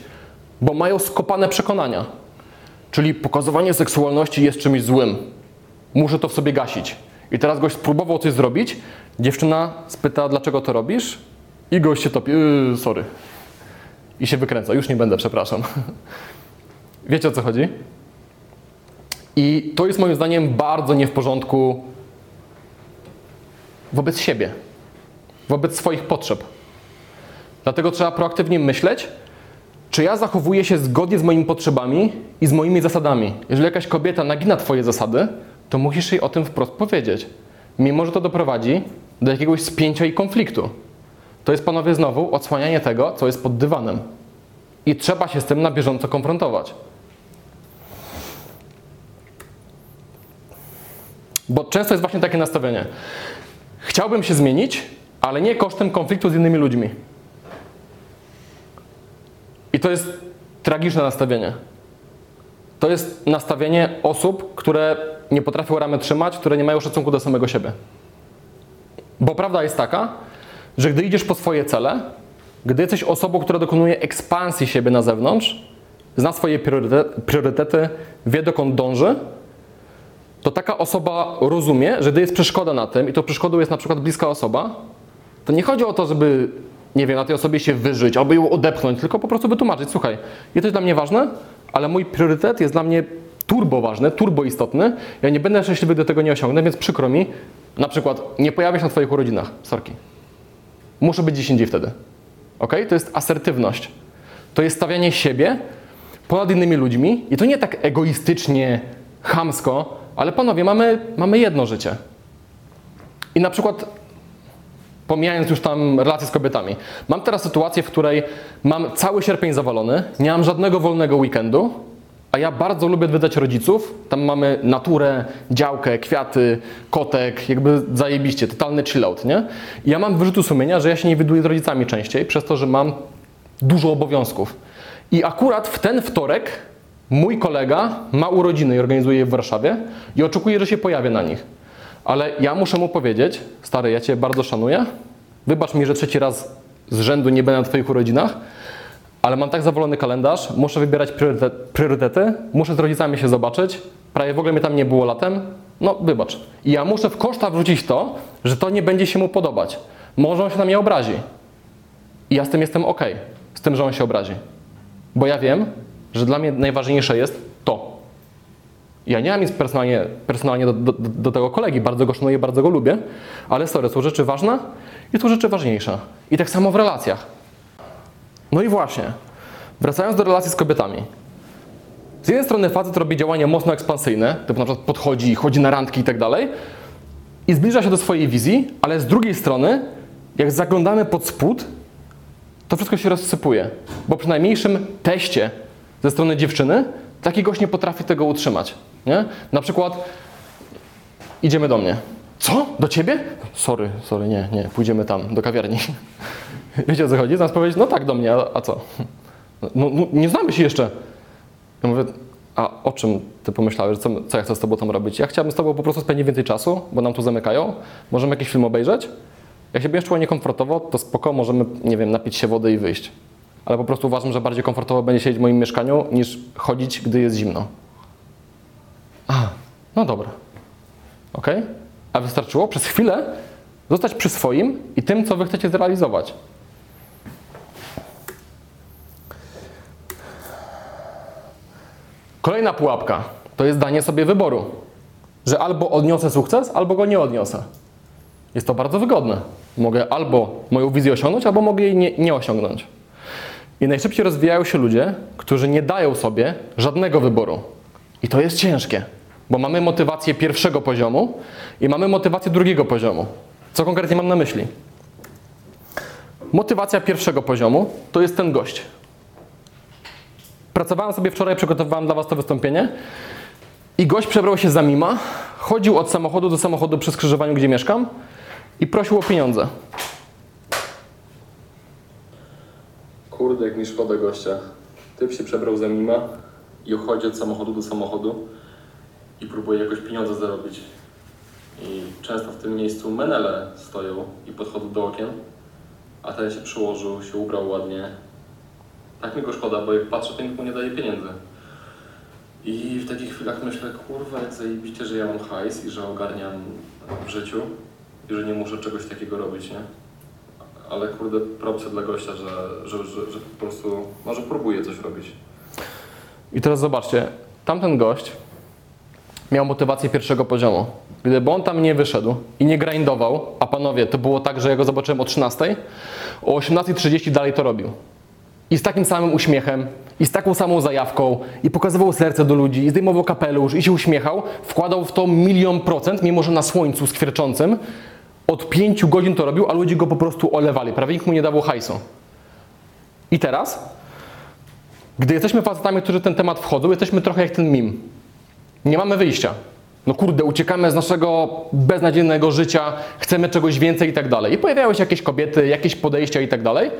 bo mają skopane przekonania. Czyli pokazywanie seksualności jest czymś złym. Muszę to w sobie gasić. I teraz gość spróbował coś zrobić, dziewczyna spyta, dlaczego to robisz? I gość się topi, yy, sorry. I się wykręca, już nie będę, przepraszam. Wiecie, o co chodzi? I to jest moim zdaniem bardzo nie w porządku wobec siebie, wobec swoich potrzeb. Dlatego trzeba proaktywnie myśleć, czy ja zachowuję się zgodnie z moimi potrzebami i z moimi zasadami. Jeżeli jakaś kobieta nagina twoje zasady, to musisz jej o tym wprost powiedzieć. Mimo, że to doprowadzi do jakiegoś spięcia i konfliktu. To jest, panowie, znowu odsłanianie tego, co jest pod dywanem. I trzeba się z tym na bieżąco konfrontować. Bo często jest właśnie takie nastawienie. Chciałbym się zmienić, ale nie kosztem konfliktu z innymi ludźmi. I to jest tragiczne nastawienie. To jest nastawienie osób, które nie potrafią ramy trzymać, które nie mają szacunku do samego siebie. Bo prawda jest taka, że gdy idziesz po swoje cele, gdy jesteś osobą, która dokonuje ekspansji siebie na zewnątrz, zna swoje priorytety, wie dokąd dąży, to taka osoba rozumie, że gdy jest przeszkoda na tym i tą przeszkodą jest na przykład bliska osoba, to nie chodzi o to, żeby, nie wiem, na tej osobie się wyżyć albo ją odepchnąć, tylko po prostu wytłumaczyć. Słuchaj, jest to dla mnie ważne, ale mój priorytet jest dla mnie turbo ważny, turbo istotny. Ja nie będę szczęśliwy, gdy tego nie osiągnę, więc przykro mi, na przykład nie pojawię się na twoich urodzinach, sorki. Muszę być gdzieś indziej wtedy. Ok? To jest asertywność. To jest stawianie siebie ponad innymi ludźmi i to nie tak egoistycznie, chamsko, ale panowie, mamy, mamy jedno życie. I na przykład, pomijając już tam relacje z kobietami, mam teraz sytuację, w której mam cały sierpień zawalony, nie mam żadnego wolnego weekendu, a ja bardzo lubię odwiedzać rodziców. Tam mamy naturę, działkę, kwiaty, kotek, jakby zajebiście, totalny chillout, nie? I ja mam wyrzutu sumienia, że ja się nie widuję z rodzicami częściej, przez to, że mam dużo obowiązków. I akurat w ten wtorek mój kolega ma urodziny i organizuje je w Warszawie i oczekuje, że się pojawię na nich. Ale ja muszę mu powiedzieć: stary, ja cię bardzo szanuję, wybacz mi, że trzeci raz z rzędu nie będę na twoich urodzinach, ale mam tak zawolony kalendarz, muszę wybierać priorytety, muszę z rodzicami się zobaczyć, prawie w ogóle mnie tam nie było latem, no wybacz. I ja muszę w koszta wrzucić to, że to nie będzie się mu podobać. Może on się na mnie obrazi. I ja z tym jestem okej, z tym, że on się obrazi. Bo ja wiem, że dla mnie najważniejsze jest to. Ja nie mam nic personalnie, personalnie do, do, do tego kolegi, bardzo go szanuję, bardzo go lubię, ale sorry, są rzeczy ważne i są rzeczy ważniejsze. I tak samo w relacjach. No i właśnie, wracając do relacji z kobietami. Z jednej strony facet robi działania mocno ekspansyjne, typu na przykład podchodzi, chodzi na randki i tak dalej i zbliża się do swojej wizji, ale z drugiej strony, jak zaglądamy pod spód, to wszystko się rozsypuje, bo przy najmniejszym teście ze strony dziewczyny taki gość nie potrafi tego utrzymać, nie? Na przykład idziemy do mnie. Co? Do ciebie? Sorry, sorry, nie, nie, pójdziemy tam, do kawiarni. Wiecie, o co chodzi? Zamiast powiedzieć, no tak, do mnie, a, a co? No, no, nie znamy się jeszcze. Ja mówię, a o czym ty pomyślałeś, co, co ja chcę z tobą tam robić? Ja chciałbym z tobą po prostu spędzić więcej czasu, bo nam tu zamykają. Możemy jakiś film obejrzeć. Jak się będziesz czuła niekomfortowo, to spoko, możemy, nie wiem, napić się wody i wyjść. Ale po prostu uważam, że bardziej komfortowo będzie siedzieć w moim mieszkaniu, niż chodzić, gdy jest zimno. A, no dobra. Okej? Okay? A wystarczyło przez chwilę zostać przy swoim i tym, co wy chcecie zrealizować. Kolejna pułapka to jest danie sobie wyboru, że albo odniosę sukces, albo go nie odniosę. Jest to bardzo wygodne. Mogę albo moją wizję osiągnąć, albo mogę jej nie, nie osiągnąć. I najszybciej rozwijają się ludzie, którzy nie dają sobie żadnego wyboru. I to jest ciężkie, bo mamy motywację pierwszego poziomu i mamy motywację drugiego poziomu. Co konkretnie mam na myśli? Motywacja pierwszego poziomu to jest ten gość. Pracowałem sobie wczoraj, przygotowywałem dla was to wystąpienie i gość przebrał się za mima, chodził od samochodu do samochodu przy skrzyżowaniu, gdzie mieszkam i prosił o pieniądze. Kurde, jak mi szkoda gościa. Typ się przebrał za mima i chodzi od samochodu do samochodu i próbuje jakoś pieniądze zarobić. I często w tym miejscu menele stoją i podchodzą do okien, a ten się przyłożył, się ubrał ładnie. Tak mi go szkoda, bo jak patrzę, to nikomu nie daje pieniędzy. I w takich chwilach myślę, kurwa, jak zajebiście, że ja mam hajs i że ogarniam w życiu i że nie muszę czegoś takiego robić, nie? Ale kurde, propsy dla gościa, że, że, że, że po prostu może próbuje coś robić. I teraz zobaczcie, tamten gość miał motywację pierwszego poziomu. Gdyby on tam nie wyszedł i nie grindował, a panowie, to było tak, że ja go zobaczyłem o trzynastej, o osiemnastej trzydzieści dalej to robił. I z takim samym uśmiechem, i z taką samą zajawką, i pokazywał serce do ludzi, i zdejmował kapelusz, i się uśmiechał, wkładał w to milion procent, mimo że na słońcu skwierczącym od pięciu godzin to robił, a ludzie go po prostu olewali, prawie nikt mu nie dawał hajsu. I teraz, gdy jesteśmy facetami, którzy w ten temat wchodzą, jesteśmy trochę jak ten mim. Nie mamy wyjścia. No kurde, uciekamy z naszego beznadziejnego życia, chcemy czegoś więcej i tak dalej. I pojawiają się jakieś kobiety, jakieś podejścia i tak dalej.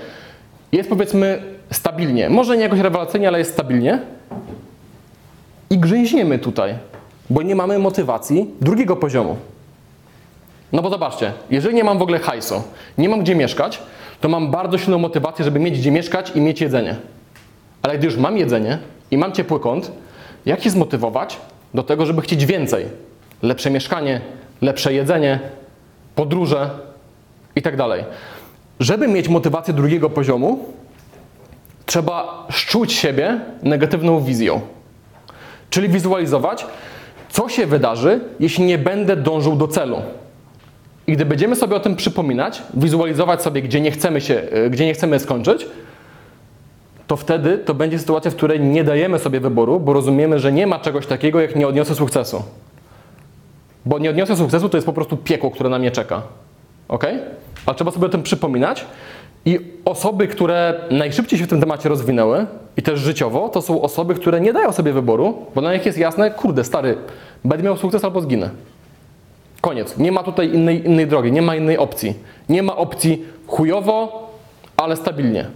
Jest, powiedzmy, stabilnie. Może nie jakoś rewelacyjnie, ale jest stabilnie. I grzęźniemy tutaj, bo nie mamy motywacji drugiego poziomu. No bo zobaczcie, jeżeli nie mam w ogóle hajsu, nie mam gdzie mieszkać, to mam bardzo silną motywację, żeby mieć gdzie mieszkać i mieć jedzenie. Ale gdy już mam jedzenie i mam ciepły kąt, jak się zmotywować do tego, żeby chcieć więcej? Lepsze mieszkanie, lepsze jedzenie, podróże i tak dalej. Żeby mieć motywację drugiego poziomu, trzeba szczuć siebie negatywną wizją. Czyli wizualizować, co się wydarzy, jeśli nie będę dążył do celu. I gdy będziemy sobie o tym przypominać, wizualizować sobie, gdzie nie chcemy się, gdzie nie chcemy skończyć, to wtedy to będzie sytuacja, w której nie dajemy sobie wyboru, bo rozumiemy, że nie ma czegoś takiego, jak nie odniosę sukcesu. Bo nie odniosę sukcesu to jest po prostu piekło, które na mnie czeka. Okej? Ale trzeba sobie o tym przypominać i osoby, które najszybciej się w tym temacie rozwinęły i też życiowo, to są osoby, które nie dają sobie wyboru, bo dla nich jest jasne, kurde, stary, będę miał sukces albo zginę. Koniec. Nie ma tutaj innej, innej drogi, nie ma innej opcji. Nie ma opcji chujowo, ale stabilnie.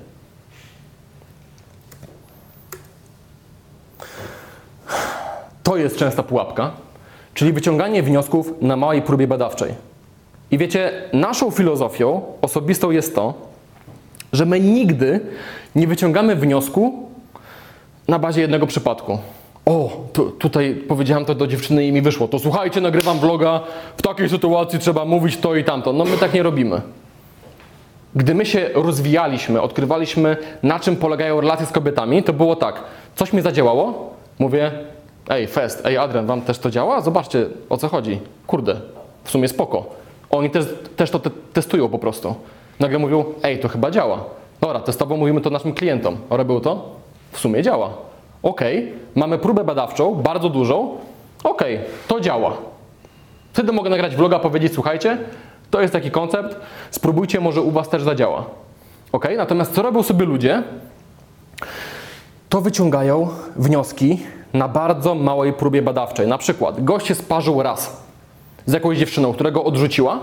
To jest częsta pułapka, czyli wyciąganie wniosków na małej próbie badawczej. I wiecie, naszą filozofią osobistą jest to, że my nigdy nie wyciągamy wniosku na bazie jednego przypadku. O, tu, tutaj powiedziałem to do dziewczyny i mi wyszło. To słuchajcie, nagrywam vloga, w takiej sytuacji trzeba mówić to i tamto. No my tak nie robimy. Gdy my się rozwijaliśmy, odkrywaliśmy, na czym polegają relacje z kobietami, to było tak, coś mi zadziałało, mówię, ej Fest, ej Adrian, wam też to działa? Zobaczcie, o co chodzi. Kurde, w sumie spoko. Oni też, też to te testują po prostu. Nagle mówią, ej, to chyba działa. Dobra, to z tobą mówimy to naszym klientom. Robią to? W sumie działa. Okej, okay, mamy próbę badawczą, bardzo dużą. Okej, okay, to działa. Wtedy mogę nagrać vloga, powiedzieć, słuchajcie, to jest taki koncept, spróbujcie, może u was też zadziała. Ok? Natomiast co robią sobie ludzie? To wyciągają wnioski na bardzo małej próbie badawczej. Na przykład gość się sparzył raz z jakąś dziewczyną, którego odrzuciła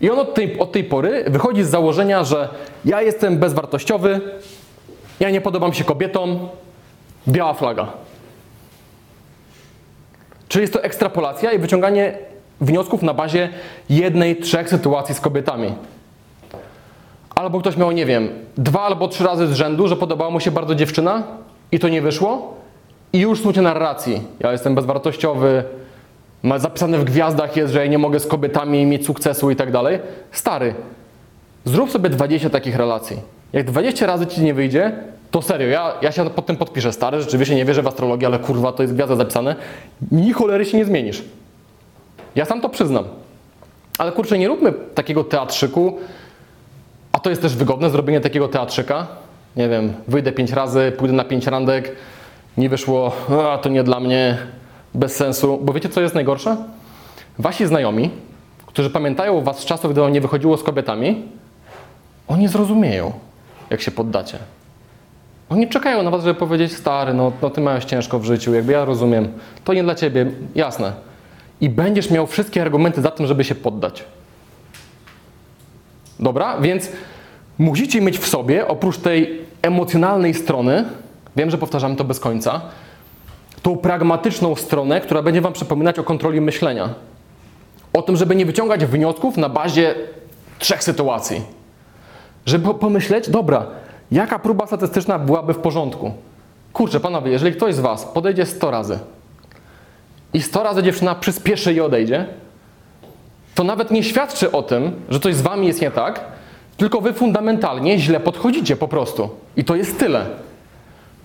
i on od tej, od tej pory wychodzi z założenia, że ja jestem bezwartościowy, ja nie podobam się kobietom, biała flaga. Czyli jest to ekstrapolacja i wyciąganie wniosków na bazie jednej, trzech sytuacji z kobietami. Albo ktoś miał, nie wiem, dwa albo trzy razy z rzędu, że podobała mu się bardzo dziewczyna i to nie wyszło i już snucie narracji. Ja jestem bezwartościowy, zapisane w gwiazdach jest, że ja nie mogę z kobietami mieć sukcesu i tak dalej. Stary, zrób sobie dwadzieścia takich relacji. Jak dwadzieścia razy ci nie wyjdzie, to serio, ja, ja się pod tym podpiszę, stary, rzeczywiście nie wierzę w astrologię, ale kurwa, to jest gwiazda zapisane. Ni cholery się nie zmienisz. Ja sam to przyznam, ale kurczę, nie róbmy takiego teatrzyku, a to jest też wygodne zrobienie takiego teatrzyka. Nie wiem, wyjdę pięć razy, pójdę na pięć randek, nie wyszło, a to nie dla mnie, bez sensu. Bo wiecie, co jest najgorsze? Wasi znajomi, którzy pamiętają was z czasów, gdy wam nie wychodziło z kobietami, oni zrozumieją, jak się poddacie. Oni czekają na was, żeby powiedzieć, stary, no, no ty masz ciężko w życiu, jakby ja rozumiem, to nie dla ciebie, jasne. I będziesz miał wszystkie argumenty za tym, żeby się poddać. Dobra? Więc musicie mieć w sobie, oprócz tej emocjonalnej strony, wiem, że powtarzamy to bez końca, tą pragmatyczną stronę, która będzie wam przypominać o kontroli myślenia. O tym, żeby nie wyciągać wniosków na bazie trzech sytuacji. Żeby pomyśleć, dobra, jaka próba statystyczna byłaby w porządku? Kurczę, panowie, jeżeli ktoś z was podejdzie sto razy, i sto razy dziewczyna przyspieszy i odejdzie, to nawet nie świadczy o tym, że coś z wami jest nie tak, tylko wy fundamentalnie źle podchodzicie po prostu. I to jest tyle.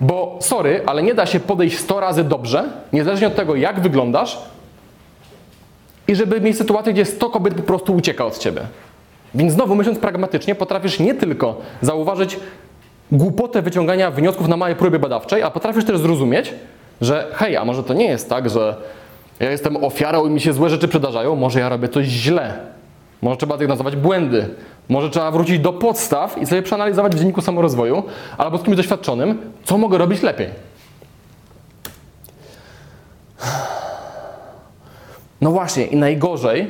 Bo sorry, ale nie da się podejść sto razy dobrze, niezależnie od tego, jak wyglądasz, i żeby mieć sytuację, gdzie sto kobiet po prostu ucieka od ciebie. Więc znowu, myśląc pragmatycznie, potrafisz nie tylko zauważyć głupotę wyciągania wniosków na małej próbie badawczej, a potrafisz też zrozumieć, że hej, a może to nie jest tak, że ja jestem ofiarą i mi się złe rzeczy przydarzają, może ja robię coś źle, może trzeba diagnozować błędy, może trzeba wrócić do podstaw i sobie przeanalizować w dzienniku samorozwoju albo z kimś doświadczonym, co mogę robić lepiej. No właśnie i najgorzej,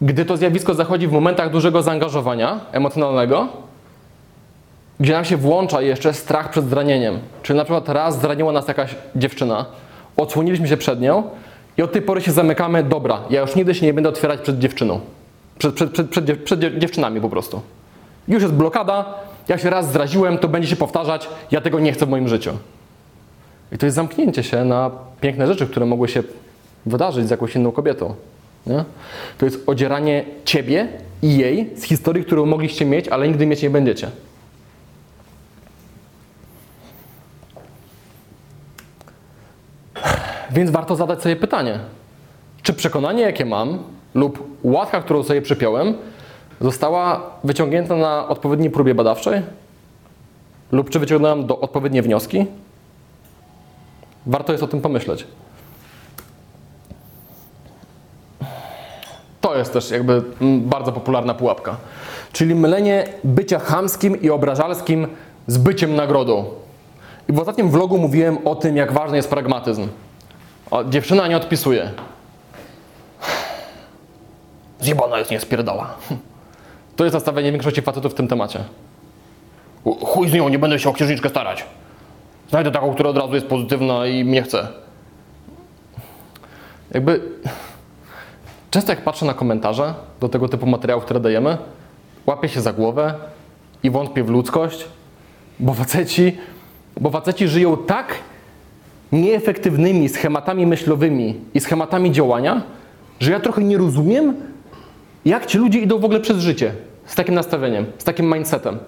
gdy to zjawisko zachodzi w momentach dużego zaangażowania emocjonalnego, gdzie nam się włącza jeszcze strach przed zranieniem. Czyli na przykład raz zraniła nas jakaś dziewczyna, odsłoniliśmy się przed nią i od tej pory się zamykamy, dobra, ja już nigdy się nie będę otwierać przed dziewczyną. Przed, przed, przed, przed, przed dziewczynami po prostu. Już jest blokada, ja się raz zraziłem, to będzie się powtarzać, ja tego nie chcę w moim życiu. I to jest zamknięcie się na piękne rzeczy, które mogły się wydarzyć z jakąś inną kobietą. Nie? To jest odzieranie ciebie i jej z historii, którą mogliście mieć, ale nigdy mieć nie będziecie. Więc warto zadać sobie pytanie, czy przekonanie, jakie mam, lub łatka, którą sobie przypiąłem, została wyciągnięta na odpowiedniej próbie badawczej? Lub czy wyciągnąłem do odpowiednie wnioski? Warto jest o tym pomyśleć. To jest też jakby bardzo popularna pułapka. Czyli mylenie bycia chamskim i obrażalskim z byciem nagrodą. I w ostatnim vlogu mówiłem o tym, jak ważny jest pragmatyzm. A dziewczyna nie odpisuje. Zjebana jest, nie spierdala. To jest nastawienie większości facetów w tym temacie. Chuj z nią, nie będę się o księżniczkę starać. Znajdę taką, która od razu jest pozytywna i mnie chce. Jakby... Często jak patrzę na komentarze do tego typu materiałów, które dajemy, łapię się za głowę i wątpię w ludzkość, bo faceci, bo faceci żyją tak nieefektywnymi schematami myślowymi i schematami działania, że ja trochę nie rozumiem, jak ci ludzie idą w ogóle przez życie. z takim nastawieniem, z takim mindsetem.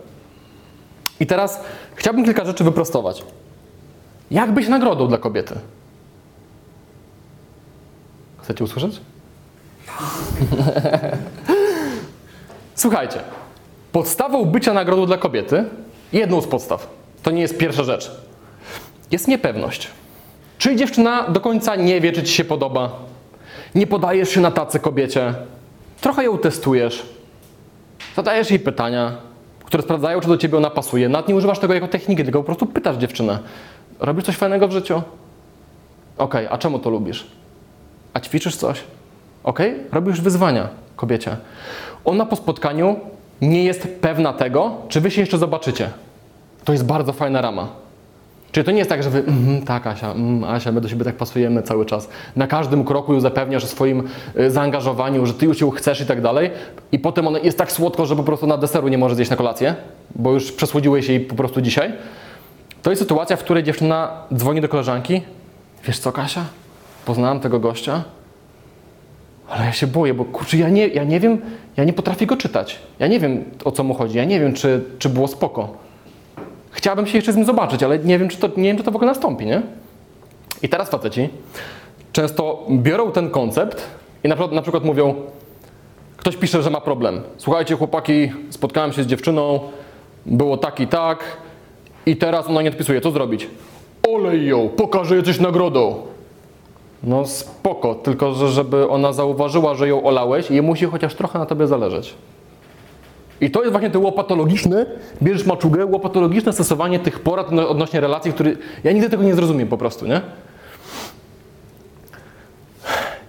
I teraz chciałbym kilka rzeczy wyprostować. Jak być nagrodą dla kobiety? Chcecie usłyszeć? Słuchajcie, podstawą bycia nagrodą dla kobiety, jedną z podstaw, to nie jest pierwsza rzecz, jest niepewność. Czyli dziewczyna do końca nie wie, czy ci się podoba, nie podajesz się na tacy kobiecie, trochę ją testujesz, zadajesz jej pytania, które sprawdzają, czy do ciebie ona pasuje. Nawet nie używasz tego jako techniki, tylko po prostu pytasz dziewczynę. Robisz coś fajnego w życiu? Okej, okay, a czemu to lubisz? A ćwiczysz coś? Okej, okay? Robisz wyzwania kobiecie. Ona po spotkaniu nie jest pewna tego, czy wy się jeszcze zobaczycie. To jest bardzo fajna rama. Czyli to nie jest tak, że wy, mm, tak Asia, mm, Asia, my do siebie tak pasujemy cały czas. Na każdym kroku ją zapewniasz o swoim zaangażowaniu, że ty już ją chcesz i tak dalej. I potem ona jest tak słodko, że po prostu na deseru nie może zjeść na kolację, bo już przesłodziłeś jej po prostu dzisiaj. To jest sytuacja, w której dziewczyna dzwoni do koleżanki. Wiesz co, Kasia? Poznałam tego gościa, ale ja się boję, bo kurczę, ja nie, ja nie wiem, ja nie potrafię go czytać. Ja nie wiem, o co mu chodzi, ja nie wiem, czy, czy było spoko. Chciałabym się jeszcze z nim zobaczyć, ale nie wiem, czy to, nie wiem, czy to w ogóle nastąpi, nie? I teraz faceci często biorą ten koncept i na, na przykład mówią, ktoś pisze, że ma problem. Słuchajcie, chłopaki, spotkałem się z dziewczyną, było tak i tak i teraz ona nie odpisuje, co zrobić? Olej ją, pokażę jej coś nagrodą. No spoko, tylko że żeby ona zauważyła, że ją olałeś, jej musi chociaż trochę na tobie zależeć. I to jest właśnie ten łopatologiczny, bierzesz maczugę, łopatologiczne stosowanie tych porad odnośnie relacji, który ja nigdy tego nie zrozumiem po prostu, nie?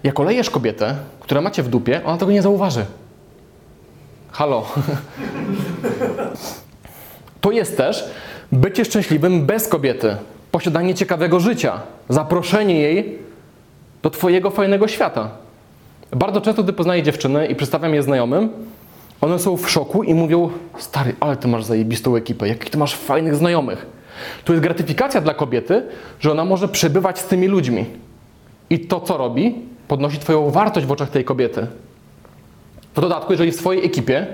Jak olejesz kobietę, która ma cię w dupie, ona tego nie zauważy. Halo. To jest też bycie szczęśliwym bez kobiety, posiadanie ciekawego życia, zaproszenie jej do twojego fajnego świata. Bardzo często, gdy poznaję dziewczyny i przedstawiam je znajomym, one są w szoku i mówią, stary, ale ty masz zajebistą ekipę, jakich ty masz fajnych znajomych. To jest gratyfikacja dla kobiety, że ona może przebywać z tymi ludźmi. I to, co robi, podnosi twoją wartość w oczach tej kobiety. W dodatku, jeżeli w swojej ekipie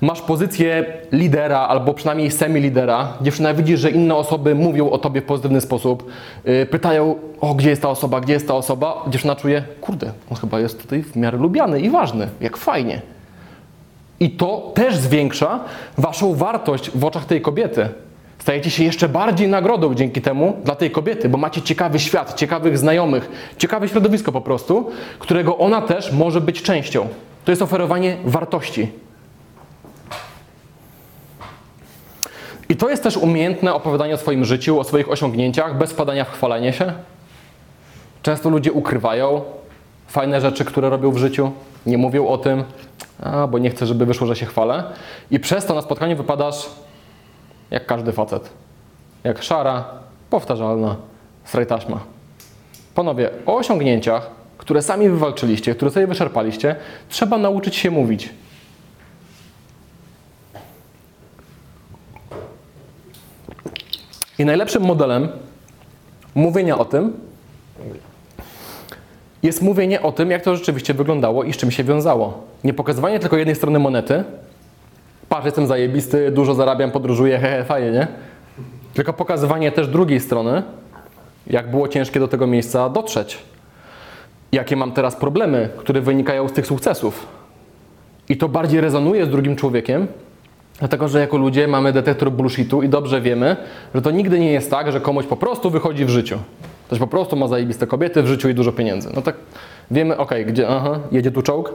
masz pozycję lidera albo przynajmniej semi-lidera, dziewczyna widzi, że inne osoby mówią o tobie w pozytywny sposób, yy, pytają, o, gdzie jest ta osoba, gdzie jest ta osoba, dziewczyna czuje, kurde, on chyba jest tutaj w miarę lubiany i ważny, jak fajnie. I to też zwiększa waszą wartość w oczach tej kobiety. Stajecie się jeszcze bardziej nagrodą dzięki temu dla tej kobiety, bo macie ciekawy świat, ciekawych znajomych, ciekawe środowisko po prostu, którego ona też może być częścią. To jest oferowanie wartości. I to jest też umiejętne opowiadanie o swoim życiu, o swoich osiągnięciach, bez wpadania w chwalenie się. Często ludzie ukrywają fajne rzeczy, które robią w życiu, nie mówią o tym, a, bo nie chcę, żeby wyszło, że się chwalę. I przez to na spotkaniu wypadasz jak każdy facet. Jak szara, powtarzalna, stray taśma. Panowie, o osiągnięciach, które sami wywalczyliście, które sobie wyczerpaliście, trzeba nauczyć się mówić. I najlepszym modelem mówienia o tym jest mówienie o tym, jak to rzeczywiście wyglądało i z czym się wiązało. Nie pokazywanie tylko jednej strony monety. Patrz, jestem zajebisty, dużo zarabiam, podróżuję, hehe, fajnie, nie? Tylko pokazywanie też drugiej strony, jak było ciężkie do tego miejsca dotrzeć. Jakie mam teraz problemy, które wynikają z tych sukcesów. I to bardziej rezonuje z drugim człowiekiem, dlatego że jako ludzie mamy detektor bullshitu i dobrze wiemy, że to nigdy nie jest tak, że komuś po prostu wychodzi w życiu. Ktoś po prostu ma zajebiste kobiety w życiu i dużo pieniędzy. No tak wiemy, okej, okay, gdzie, aha, jedzie tu czołg,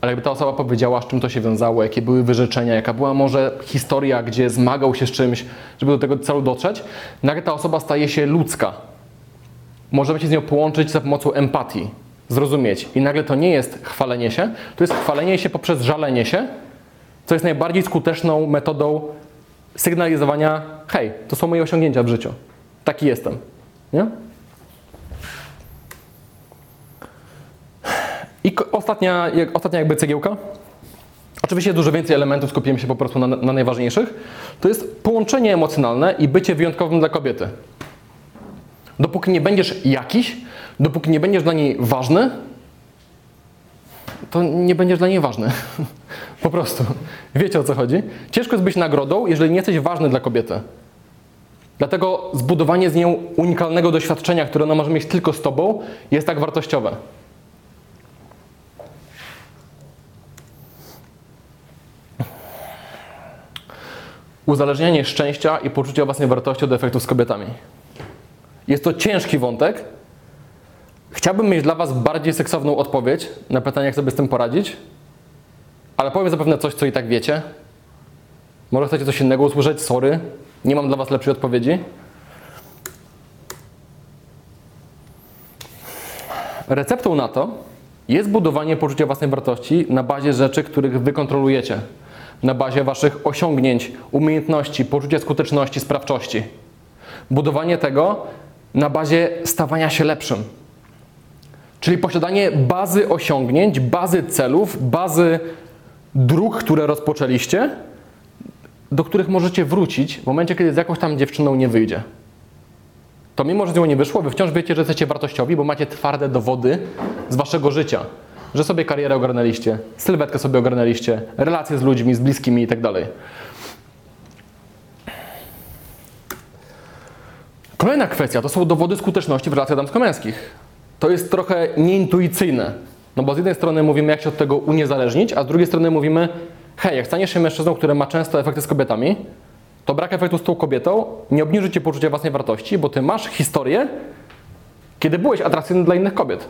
ale jakby ta osoba powiedziała, z czym to się wiązało, jakie były wyrzeczenia, jaka była może historia, gdzie zmagał się z czymś, żeby do tego celu dotrzeć, nagle ta osoba staje się ludzka. Możemy się z nią połączyć za pomocą empatii, zrozumieć. I nagle to nie jest chwalenie się, to jest chwalenie się poprzez żalenie się, co jest najbardziej skuteczną metodą sygnalizowania, hej, to są moje osiągnięcia w życiu, taki jestem. Nie? I ostatnia, ostatnia jakby cegiełka. Oczywiście dużo więcej elementów, skupiłem się po prostu na, na najważniejszych. To jest połączenie emocjonalne i bycie wyjątkowym dla kobiety. Dopóki nie będziesz jakiś, dopóki nie będziesz dla niej ważny, to nie będziesz dla niej ważny. Po prostu. Wiecie, o co chodzi? Ciężko jest być nagrodą, jeżeli nie jesteś ważny dla kobiety. Dlatego zbudowanie z nią unikalnego doświadczenia, które ona może mieć tylko z tobą, jest tak wartościowe. Uzależnianie szczęścia i poczucia własnej wartości od efektów z kobietami. Jest to ciężki wątek. Chciałbym mieć dla was bardziej seksowną odpowiedź na pytanie, jak sobie z tym poradzić, ale powiem zapewne coś, co i tak wiecie. Może chcecie coś innego usłyszeć, sorry. Nie mam dla was lepszej odpowiedzi. Receptą na to jest budowanie poczucia własnej wartości na bazie rzeczy, których wy kontrolujecie. Na bazie waszych osiągnięć, umiejętności, poczucia skuteczności, sprawczości. Budowanie tego na bazie stawania się lepszym. Czyli posiadanie bazy osiągnięć, bazy celów, bazy dróg, które rozpoczęliście, do których możecie wrócić w momencie, kiedy z jakąś tam dziewczyną nie wyjdzie. To mimo, że z nią nie wyszło, wy wciąż wiecie, że jesteście wartościowi, bo macie twarde dowody z waszego życia. Że sobie karierę ogarnęliście, sylwetkę sobie ogarnęliście, relacje z ludźmi, z bliskimi itd. Kolejna kwestia to są dowody skuteczności w relacjach damsko-męskich. To jest trochę nieintuicyjne, no bo z jednej strony mówimy, jak się od tego uniezależnić, a z drugiej strony mówimy, hej, jak staniesz się mężczyzną, który ma często efekty z kobietami, to brak efektu z tą kobietą nie obniży ci poczucia własnej wartości, bo ty masz historię, kiedy byłeś atrakcyjny dla innych kobiet.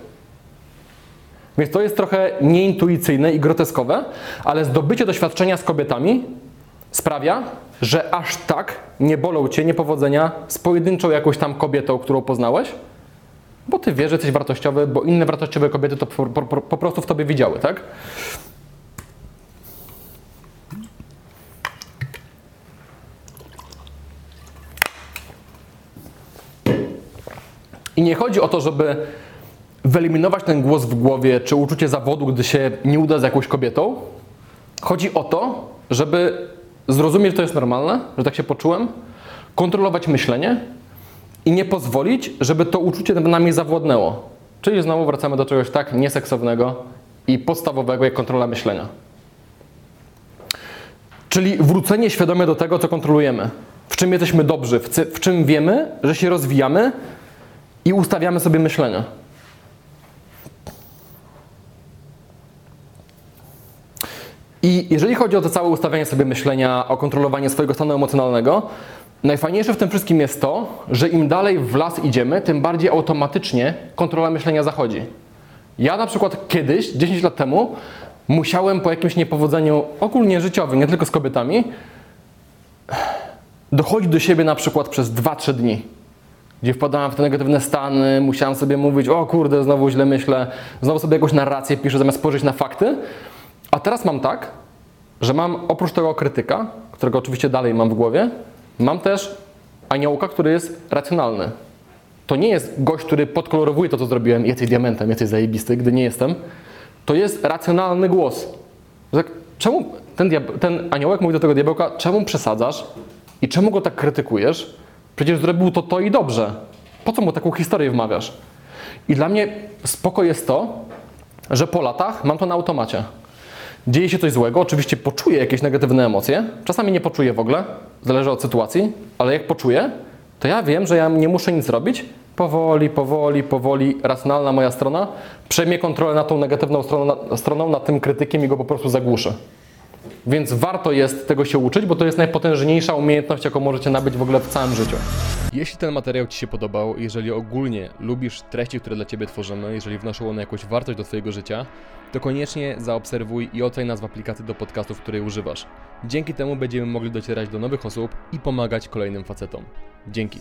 Więc to jest trochę nieintuicyjne i groteskowe, ale zdobycie doświadczenia z kobietami sprawia, że aż tak nie bolą cię niepowodzenia z pojedynczą jakąś tam kobietą, którą poznałeś, bo ty wiesz, że jesteś wartościowy, bo inne wartościowe kobiety to po, po, po prostu w tobie widziały, tak? I nie chodzi o to, żeby wyeliminować ten głos w głowie, czy uczucie zawodu, gdy się nie uda z jakąś kobietą. Chodzi o to, żeby zrozumieć, że to jest normalne, że tak się poczułem, kontrolować myślenie i nie pozwolić, żeby to uczucie nami zawładnęło. Czyli znowu wracamy do czegoś tak nieseksownego i podstawowego jak kontrola myślenia. Czyli wrócenie świadomie do tego, co kontrolujemy. W czym jesteśmy dobrzy, w czym wiemy, że się rozwijamy i ustawiamy sobie myślenie. I jeżeli chodzi o to całe ustawianie sobie myślenia, o kontrolowanie swojego stanu emocjonalnego, najfajniejsze w tym wszystkim jest to, że im dalej w las idziemy, tym bardziej automatycznie kontrola myślenia zachodzi. Ja na przykład kiedyś, dziesięć lat temu, musiałem po jakimś niepowodzeniu ogólnie życiowym, nie tylko z kobietami, dochodzić do siebie na przykład przez dwa trzy dni, gdzie wpadałem w te negatywne stany, musiałem sobie mówić, o kurde, znowu źle myślę, znowu sobie jakąś narrację piszę, zamiast spojrzeć na fakty. A teraz mam tak, że mam oprócz tego krytyka, którego oczywiście dalej mam w głowie, mam też aniołka, który jest racjonalny. To nie jest gość, który podkolorowuje to, co zrobiłem, jesteś diamentem, jesteś zajebisty, gdy nie jestem. To jest racjonalny głos. Czemu ten, ten aniołek mówi do tego diabełka, czemu przesadzasz i czemu go tak krytykujesz? Przecież zrobił to to i dobrze. Po co mu taką historię wmawiasz? I dla mnie spoko jest to, że po latach mam to na automacie. Dzieje się coś złego, oczywiście poczuję jakieś negatywne emocje, czasami nie poczuję w ogóle, zależy od sytuacji, ale jak poczuję, to ja wiem, że ja nie muszę nic robić, powoli, powoli, powoli racjonalna moja strona przejmie kontrolę nad tą negatywną stroną, stroną, nad tym krytykiem i go po prostu zagłuszę. Więc warto jest tego się uczyć, bo to jest najpotężniejsza umiejętność, jaką możecie nabyć w ogóle w całym życiu. Jeśli ten materiał ci się podobał, jeżeli ogólnie lubisz treści, które dla ciebie tworzymy, jeżeli wnoszą one jakąś wartość do twojego życia, to koniecznie zaobserwuj i oceń nas w aplikacji do podcastów, której używasz. Dzięki temu będziemy mogli docierać do nowych osób i pomagać kolejnym facetom. Dzięki.